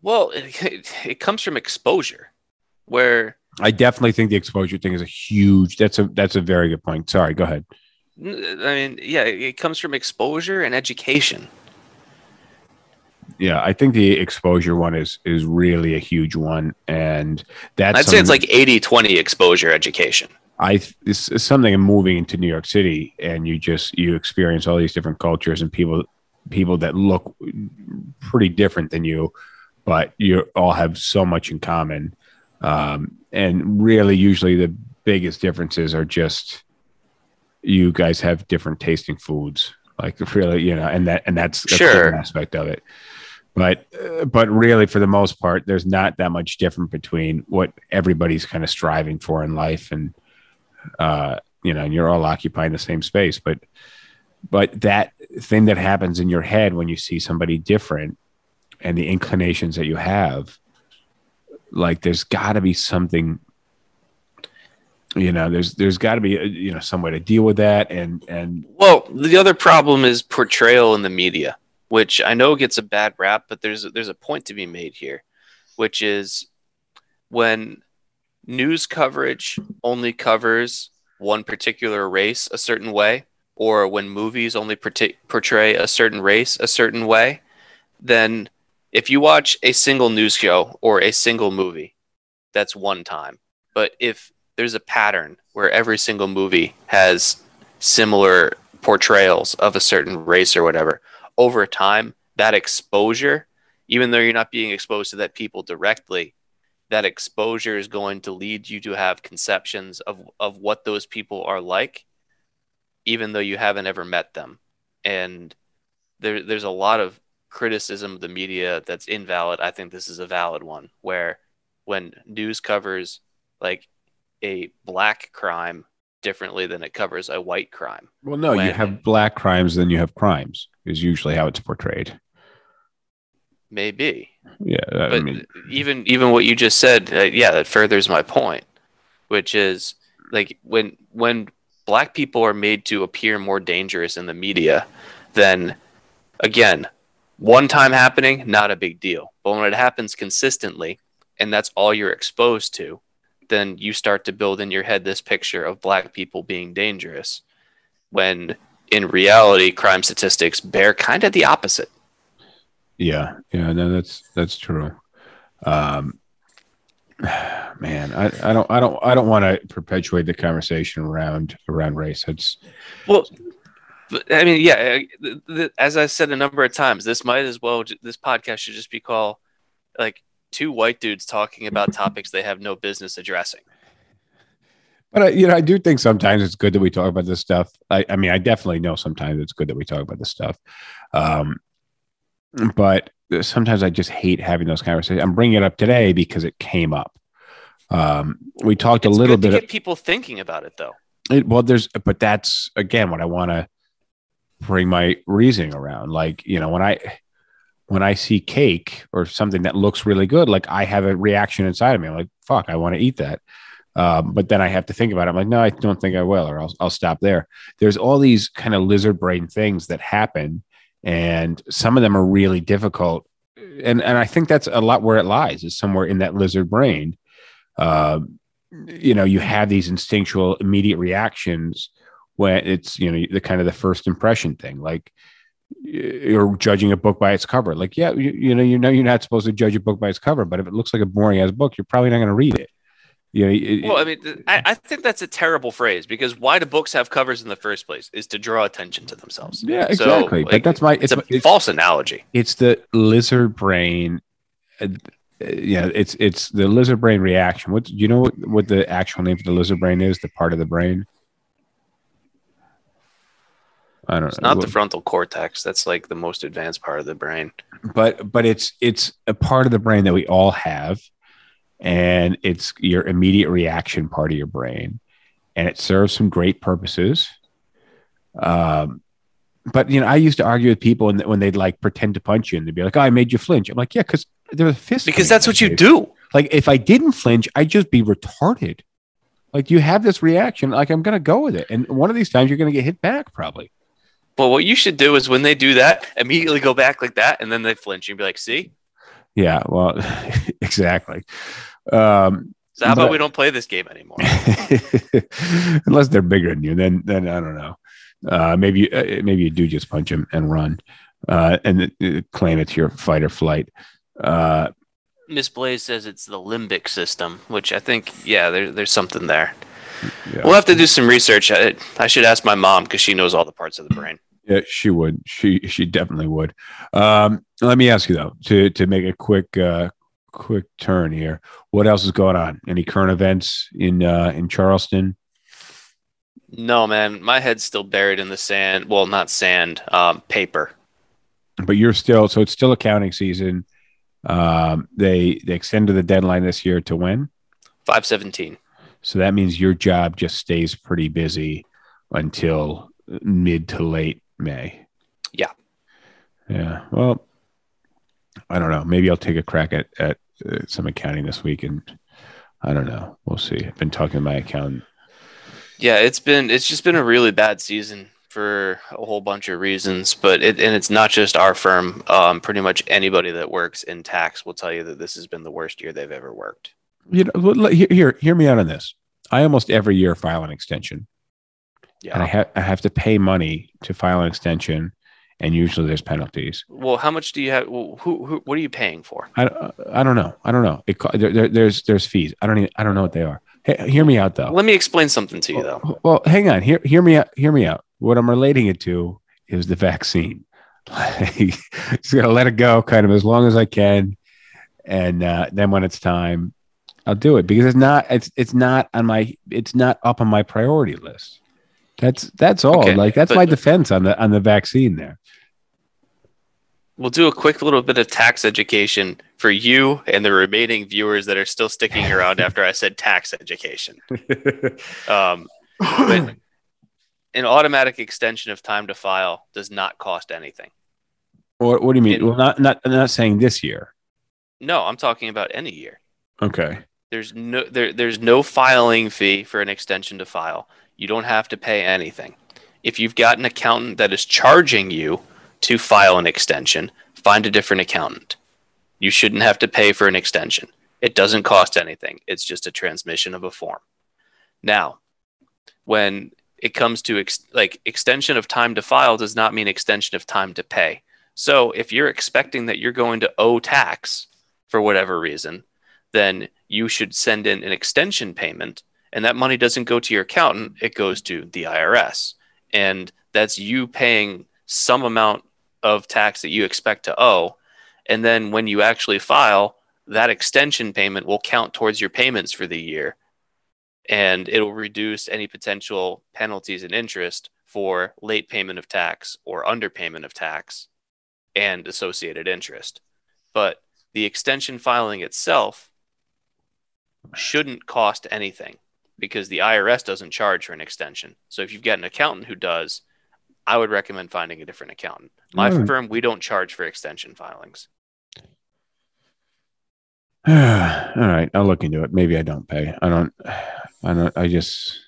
well, it, it comes from exposure. Where I definitely think the exposure thing is a huge. That's a that's a very good point. Sorry, go ahead. I mean, yeah, it comes from exposure and education. Yeah, I think the exposure one is is really a huge one, and that's I'd say it's like eighty twenty exposure education. I this is something moving into New York City, and you just you experience all these different cultures and people people that look pretty different than you, but you all have so much in common. Um, and really, usually the biggest differences are just you guys have different tasting foods, like really, you know, and that and that's, that's sure. An aspect of it. But uh, but really, for the most part, there's not that much different between what everybody's kind of striving for in life, and uh, you know, and you're all occupying the same space. But but that thing that happens in your head when you see somebody different, and the inclinations that you have, like there's got to be something. You know, there's there's got to be you know some way to deal with that, and and well, the other problem is portrayal in the media, which I know gets a bad rap, but there's, there's a point to be made here, which is when news coverage only covers one particular race a certain way, or when movies only portray, portray a certain race a certain way, then if you watch a single news show or a single movie, that's one time. But if there's a pattern where every single movie has similar portrayals of a certain race or whatever, over time, that exposure, even though you're not being exposed to that people directly, that exposure is going to lead you to have conceptions of, of what those people are like, even though you haven't ever met them. And there, there's a lot of criticism of the media that's invalid. I think this is a valid one, where when news covers like a black crime differently than it covers a white crime. Well, no, when, you have black crimes, then you have crimes. Is usually how it's portrayed. Maybe. Yeah. But I mean, even even what you just said, uh, yeah, that furthers my point, which is like when when black people are made to appear more dangerous in the media, then again, one time happening, not a big deal. But when it happens consistently, and that's all you're exposed to, then you start to build in your head this picture of black people being dangerous, when in reality, crime statistics bear kind of the opposite. Yeah, yeah, no, that's that's true. Um, man, I, I don't, I don't, I don't want to perpetuate the conversation around around race. It's well, I mean, yeah, as I said a number of times, this might as well, this podcast should just be called like two white dudes talking about topics they have no business addressing. But, I, you know, I do think sometimes it's good that we talk about this stuff. I, I mean, I definitely know sometimes it's good that we talk about this stuff. Um, But sometimes I just hate having those conversations. I'm bringing it up today because it came up. Um, we talked it's a little good bit to get of, people thinking about it, though. It, well, there's, but that's again what I want to bring my reasoning around. Like, you know, when I when I see cake or something that looks really good, like I have a reaction inside of me. I'm like, fuck, I want to eat that. Um, but then I have to think about it. I'm like, no, I don't think I will, or I'll I'll stop there. There's all these kind of lizard brain things that happen, and some of them are really difficult. And and I think that's a lot where it lies, is somewhere in that lizard brain. Uh, you know, you have these instinctual immediate reactions when it's, you know, the kind of the first impression thing, like you're judging a book by its cover. Like, yeah, you, you know, you know, you're not supposed to judge a book by its cover, but if it looks like a boring ass book, you're probably not going to read it. You know, it, well, I mean, I, I think that's a terrible phrase, because why do books have covers in the first place? Is to draw attention to themselves. Yeah, exactly. So, like, but that's my, it's, it's a it's, false analogy. It's the lizard brain. Uh, Yeah, it's it's the lizard brain reaction. What do you know? What, what the actual name for the lizard brain is? The part of the brain. I don't. It's know. Not what, the frontal cortex. That's like the most advanced part of the brain. But but it's it's a part of the brain that we all have, and it's your immediate reaction part of your brain, and it serves some great purposes. Um. But, you know, I used to argue with people and when they'd like pretend to punch you and they'd be like, oh, I made you flinch. I'm like, yeah, because there's a fist. Because that's what you do. Like, if I didn't flinch, I'd just be retarded. Like, you have this reaction. Like, I'm going to go with it. And one of these times you're going to get hit back, probably. Well, what you should do is when they do that, immediately go back like that. And then they flinch. You'd be like, see? Yeah, well, exactly. Um, so how but, about we don't play this game anymore? Unless they're bigger than you. Then, then I don't know. Uh, maybe uh, maybe you do just punch him and run, uh, and uh, claim it's your fight or flight. Uh, Miss Blaze says it's the limbic system, which I think, yeah, there, there's something there. Yeah. We'll have to do some research. I, I should ask my mom because she knows all the parts of the brain. Yeah, she would. She she definitely would. Um, let me ask you though, to to make a quick uh, quick turn here. What else is going on? Any current events in uh, in Charleston? No, man, my head's still buried in the sand. Well, not sand, um, paper. But you're still, so it's still accounting season. Um, they they extended the deadline this year to when? five seventeen So that means your job just stays pretty busy until mid to late May. Yeah. Yeah. Well, I don't know. Maybe I'll take a crack at, at uh, some accounting this week. And I don't know. We'll see. I've been talking to my accountant. Yeah, it's been it's just been a really bad season for a whole bunch of reasons, but it, and it's not just our firm. Um, pretty much anybody that works in tax will tell you that this has been the worst year they've ever worked. You know, here, hear me out on this. I almost every year file an extension. Yeah, and I have I have to pay money to file an extension, and usually there's penalties. Well, how much do you have? Well, who, who what are you paying for? I, I don't know. I don't know. It, there, there's there's fees. I don't even, I don't know what they are. Hey, hear me out, though. Let me explain something to you, though. Well, well hang on. Hear, hear me out. Hear me out. What I'm relating it to is the vaccine. Just gonna let it go, kind of as long as I can, and uh, then when it's time, I'll do it because it's not. It's it's not on my. It's not up on my priority list. That's that's all. Okay, like that's my defense on the on the vaccine. There. We'll do a quick little bit of tax education for you and the remaining viewers that are still sticking around after I said tax education. Um, but an automatic extension of time to file does not cost anything. What, what do you mean? It, well, not not I'm not saying this year. No, I'm talking about any year. Okay. There's no there there's no filing fee for an extension to file. You don't have to pay anything. If you've got an accountant that is charging you to file an extension, find a different accountant. You shouldn't have to pay for an extension. It doesn't cost anything. It's just a transmission of a form. Now, when it comes to ex- like extension of time to file does not mean extension of time to pay. So if you're expecting that you're going to owe tax for whatever reason, then you should send in an extension payment, and that money doesn't go to your accountant. It goes to the I R S, and that's you paying some amount of tax that you expect to owe. And then when you actually file, that extension payment will count towards your payments for the year, and it'll reduce any potential penalties and interest for late payment of tax or underpayment of tax. and associated interest. But the extension filing itself shouldn't cost anything because the I R S doesn't charge for an extension. So if you've got an accountant who does, I would recommend finding a different accountant. My mm. firm, we don't charge for extension filings. All right. I'll look into it. Maybe I don't pay. I don't, I don't, I just,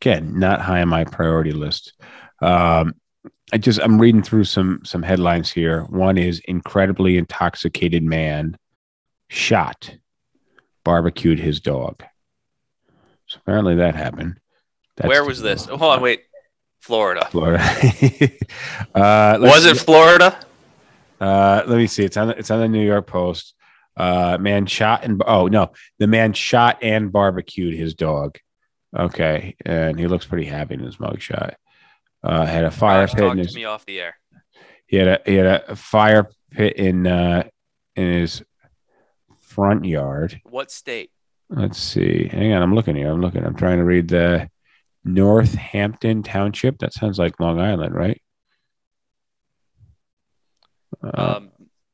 again, not high on my priority list. Um, I just, I'm reading through some, some headlines here. One is incredibly intoxicated man shot, barbecued his dog. So apparently that happened. That's Where was this? Oh, hold on, wait. Florida. Florida. uh, was it see. Florida? Uh, let me see. It's on, it's on the New York Post. Uh, man shot and, oh no, the man shot and barbecued his dog. Okay. And he looks pretty happy in his mugshot. Uh, had a fire Gosh, pit. In his, me off the air. He had a he had a fire pit in uh, in his front yard. What state? Let's see. Hang on, I'm looking here. I'm looking. I'm trying to read the Northampton Township. That sounds like Long Island, right? Uh, um.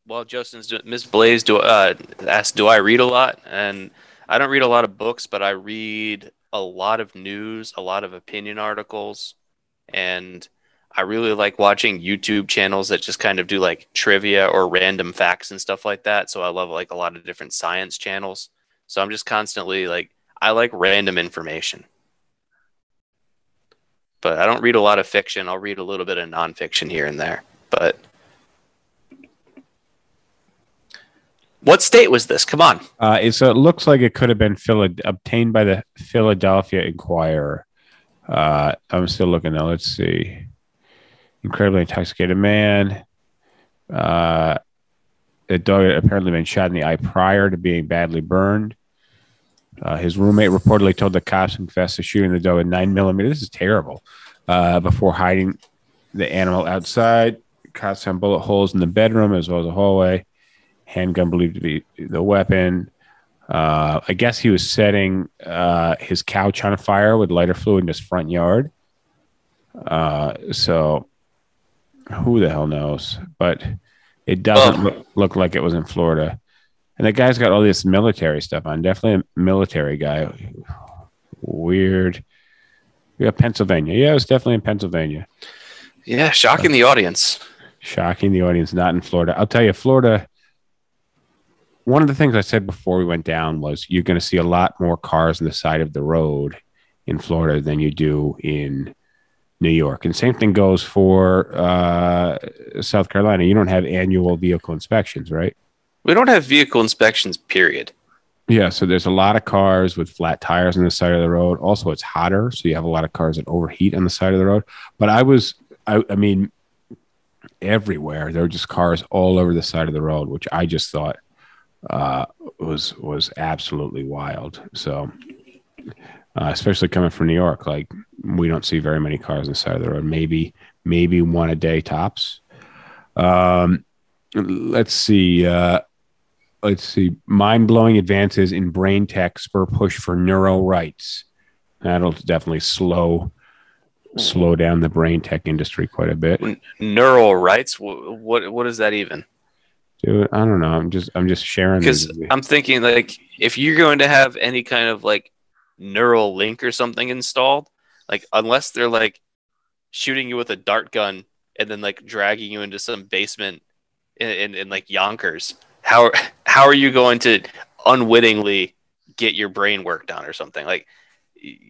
Well, Justin's doing, Miss Blaze do uh asked, do I read a lot? And I don't read a lot of books, but I read a lot of news, a lot of opinion articles. And I really like watching YouTube channels that just kind of do like trivia or random facts and stuff like that. So I love like a lot of different science channels. So I'm just constantly like, I like random information. But I don't read a lot of fiction. I'll read a little bit of nonfiction here and there. But what state was this? Come on. Uh, so it looks like it could have been phila- obtained by the Philadelphia Inquirer. Uh, I'm still looking now. Let's see. Incredibly intoxicated man. Uh, the dog had apparently been shot in the eye prior to being badly burned. Uh, his roommate reportedly told the cops and confessed to shooting the dog with nine millimeter. This is terrible. Uh, before hiding the animal outside, cops found bullet holes in the bedroom as well as the hallway. Handgun believed to be the weapon. Uh, I guess he was setting uh, his couch on fire with lighter fluid in his front yard. Uh, so who the hell knows? But it doesn't look, look like it was in Florida. And the guy's got all this military stuff on. Definitely a military guy. Weird. Yeah, Pennsylvania. Yeah, it was definitely in Pennsylvania. Yeah, shocking so, the audience. Shocking the audience, not in Florida. I'll tell you, Florida... One of the things I said before we went down was you're going to see a lot more cars on the side of the road in Florida than you do in New York. And same thing goes for uh, South Carolina. You don't have annual vehicle inspections, right? We don't have vehicle inspections, period. Yeah. So there's a lot of cars with flat tires on the side of the road. Also, it's hotter. So you have a lot of cars that overheat on the side of the road. But I was, I, I mean, everywhere. There were just cars all over the side of the road, which I just thought, uh was was absolutely wild. So uh, especially coming from New York, like we don't see very many cars on the side of the road, maybe maybe one a day tops. Um let's see uh let's see mind-blowing advances in brain tech spur push for neuro rights. That'll definitely slow slow down the brain tech industry quite a bit. Neural rights, what what is that even? Dude, I don't know. I'm just I'm just sharing. Because I'm thinking like if you're going to have any kind of like neural link or something installed, like unless they're like shooting you with a dart gun and then like dragging you into some basement in, in, in like Yonkers, how how are you going to unwittingly get your brain work done or something? Like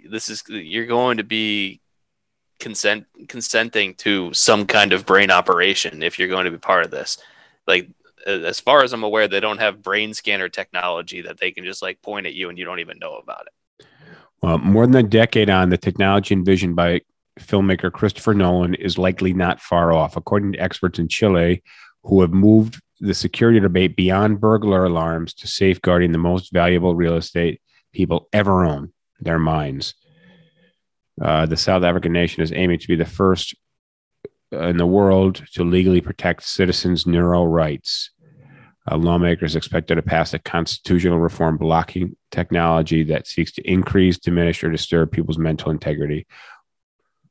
this is you're going to be consent consenting to some kind of brain operation if you're going to be part of this. Like as far as I'm aware, they don't have brain scanner technology that they can just like point at you and you don't even know about it. Well, more than a decade on, the technology envisioned by filmmaker Christopher Nolan is likely not far off. According to experts in Chile, who have moved the security debate beyond burglar alarms to safeguarding the most valuable real estate people ever own, their minds. Uh, the South African nation is aiming to be the first in the world to legally protect citizens' neural rights. Uh, lawmakers expected to pass a constitutional reform blocking technology that seeks to increase, diminish, or disturb people's mental integrity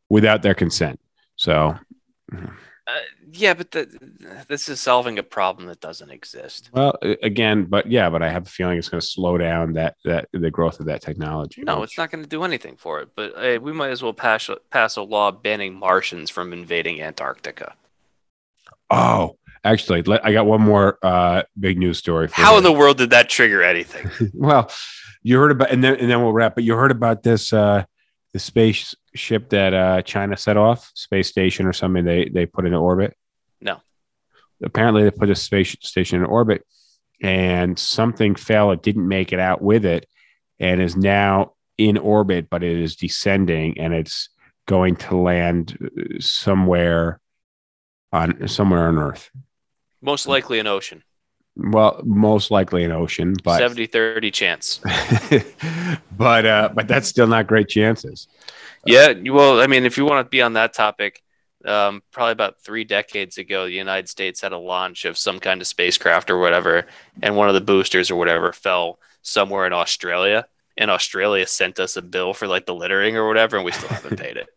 without their consent. So Uh, yeah, but the, this is solving a problem that doesn't exist. Well, again, but yeah, but I have a feeling it's going to slow down that, that the growth of that technology. No, which... it's not going to do anything for it. But hey, we might as well pass, pass a law banning Martians from invading Antarctica. Oh, actually, let, I got one more uh, big news story. For How you. In the world did that trigger anything? Well, you heard about, and then and then we'll wrap. But you heard about this. Uh, The spaceship that uh, China set off, space station or something, they they put into orbit? No. Apparently, they put a space station in orbit, and something fell. It didn't make it out with it, and is now in orbit, but it is descending, and it's going to land somewhere on somewhere on Earth. Most likely an ocean. Well, most likely an ocean, but seventy thirty chance. but uh, but that's still not great chances. Yeah, well, I mean, if you want to be on that topic, um, probably about three decades ago, the United States had a launch of some kind of spacecraft or whatever, and one of the boosters or whatever fell somewhere in Australia, and Australia sent us a bill for like the littering or whatever, and we still haven't paid it.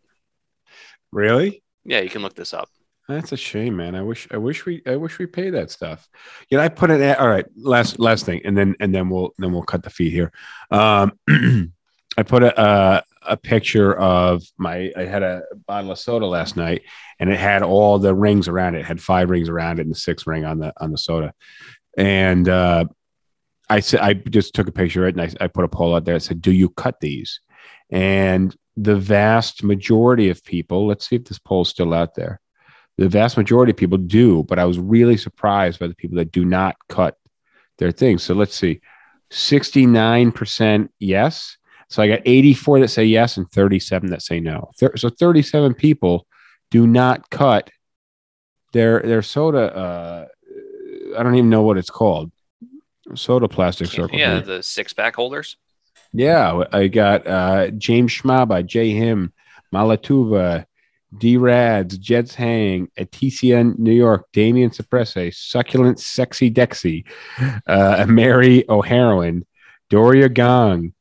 Really? Yeah, you can look this up. That's a shame, man. I wish, I wish we, I wish we pay that stuff. You know, I put it at, all right. Last, last thing, and then, and then we'll, then we'll cut the feed here. Um, I put a, a a picture of my. I had a bottle of soda last night, and it had all the rings around it. It had five rings around it, and the sixth ring on the on the soda. And uh, I said, I just took a picture of it, and I, I put a poll out there. I said, "Do you cut these?" And the vast majority of people. Let's see if this poll's still out there. The vast majority of people do, but I was really surprised by the people that do not cut their things. So let's see, sixty-nine percent yes. So I got eighty-four that say yes and thirty-seven that say no. So thirty-seven people do not cut their their soda. Uh, I don't even know what it's called. Soda plastic circle. Yeah, thing. The six-pack holders. Yeah, I got uh, James Schmaba, J. Him, Malatuva, D-Rads, Jets Hang, Eticia New York, Damien Sapresse, Succulent Sexy Dexy, uh, Mary O'Heroin, Doria Gong,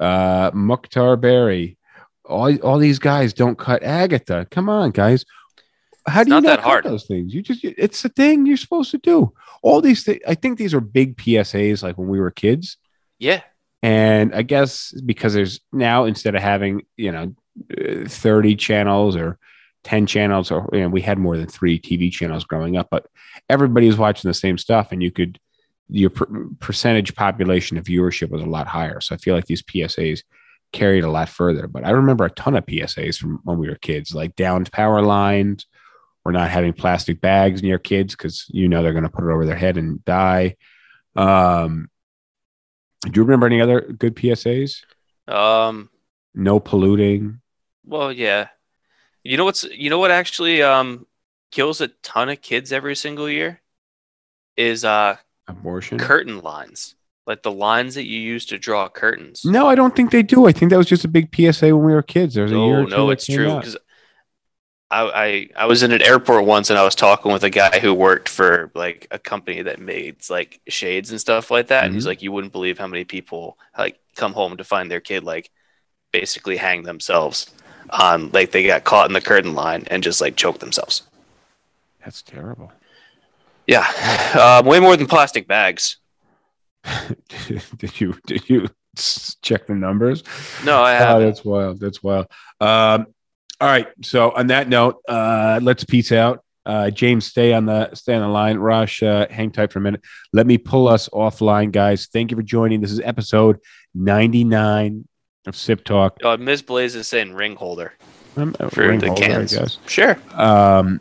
uh, Mukhtar Berry. All, all these guys don't cut. Agatha. Come on, guys. How it's do you not, not that cut hard. Those things? You just it's the thing you're supposed to do. All these things. I think these are big P S As like when we were kids. Yeah. And I guess because there's now instead of having, you know, thirty channels or ten channels, or you know, we had more than three T V channels growing up, but everybody was watching the same stuff, and you could your per- percentage population of viewership was a lot higher. So I feel like these P S As carried a lot further. But I remember a ton of P S As from when we were kids, like downed power lines, or not having plastic bags near kids because you know they're going to put it over their head and die. Um, do you remember any other good P S As? Um, no polluting. Well, yeah, you know what's you know what actually um, kills a ton of kids every single year is uh, abortion curtain lines, like the lines that you use to draw curtains. No, I don't think they do. I think that was just a big P S A when we were kids. There's no, a year or two no, it's true because I, I I was in an airport once and I was talking with a guy who worked for like a company that made like shades and stuff like that, mm-hmm. and he's like, you wouldn't believe how many people like come home to find their kid like basically hang themselves. Um, like they got caught in the curtain line and just like choked themselves. That's terrible. Yeah, uh, way more than plastic bags. did you did you check the numbers? No, I haven't. Oh, that's wild. That's wild. Um, all right. So on that note, uh, let's peace out. Uh, James, stay on the stay on the line. Rosh, uh, hang tight for a minute. Let me pull us offline, guys. Thank you for joining. This is episode ninety-nine. Of Sip Talk. Uh, Miz Blaze is saying ring holder um, for ring the holder, cans. I guess. Sure. Um,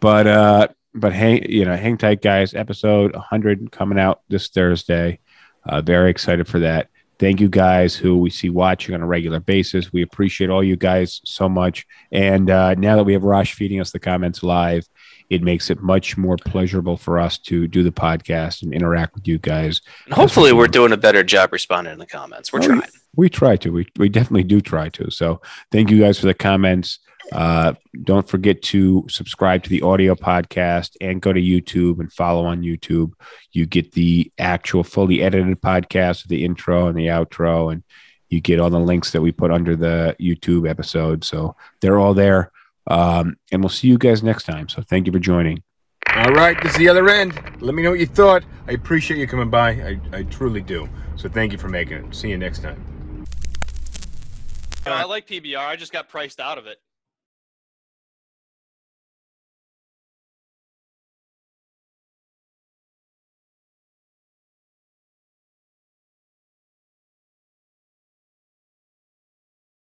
but uh, but hang you know hang tight, guys. Episode one hundred coming out this Thursday. Uh, very excited for that. Thank you guys who we see watching on a regular basis. We appreciate all you guys so much. And uh, now that we have Rosh feeding us the comments live, it makes it much more pleasurable for us to do the podcast and interact with you guys. And hopefully we're doing a better job responding in the comments. We're oh, trying. We, we try to. We we definitely do try to. So thank you guys for the comments. Uh, don't forget to subscribe to the audio podcast and go to YouTube and follow on YouTube. You get the actual fully edited podcast, the intro and the outro, and you get all the links that we put under the YouTube episode. So they're all there. Um, and we'll see you guys next time. So thank you for joining. All right. This is the other end. Let me know what you thought. I appreciate you coming by. I, I truly do. So thank you for making it. See you next time. I like P B R. I just got priced out of it.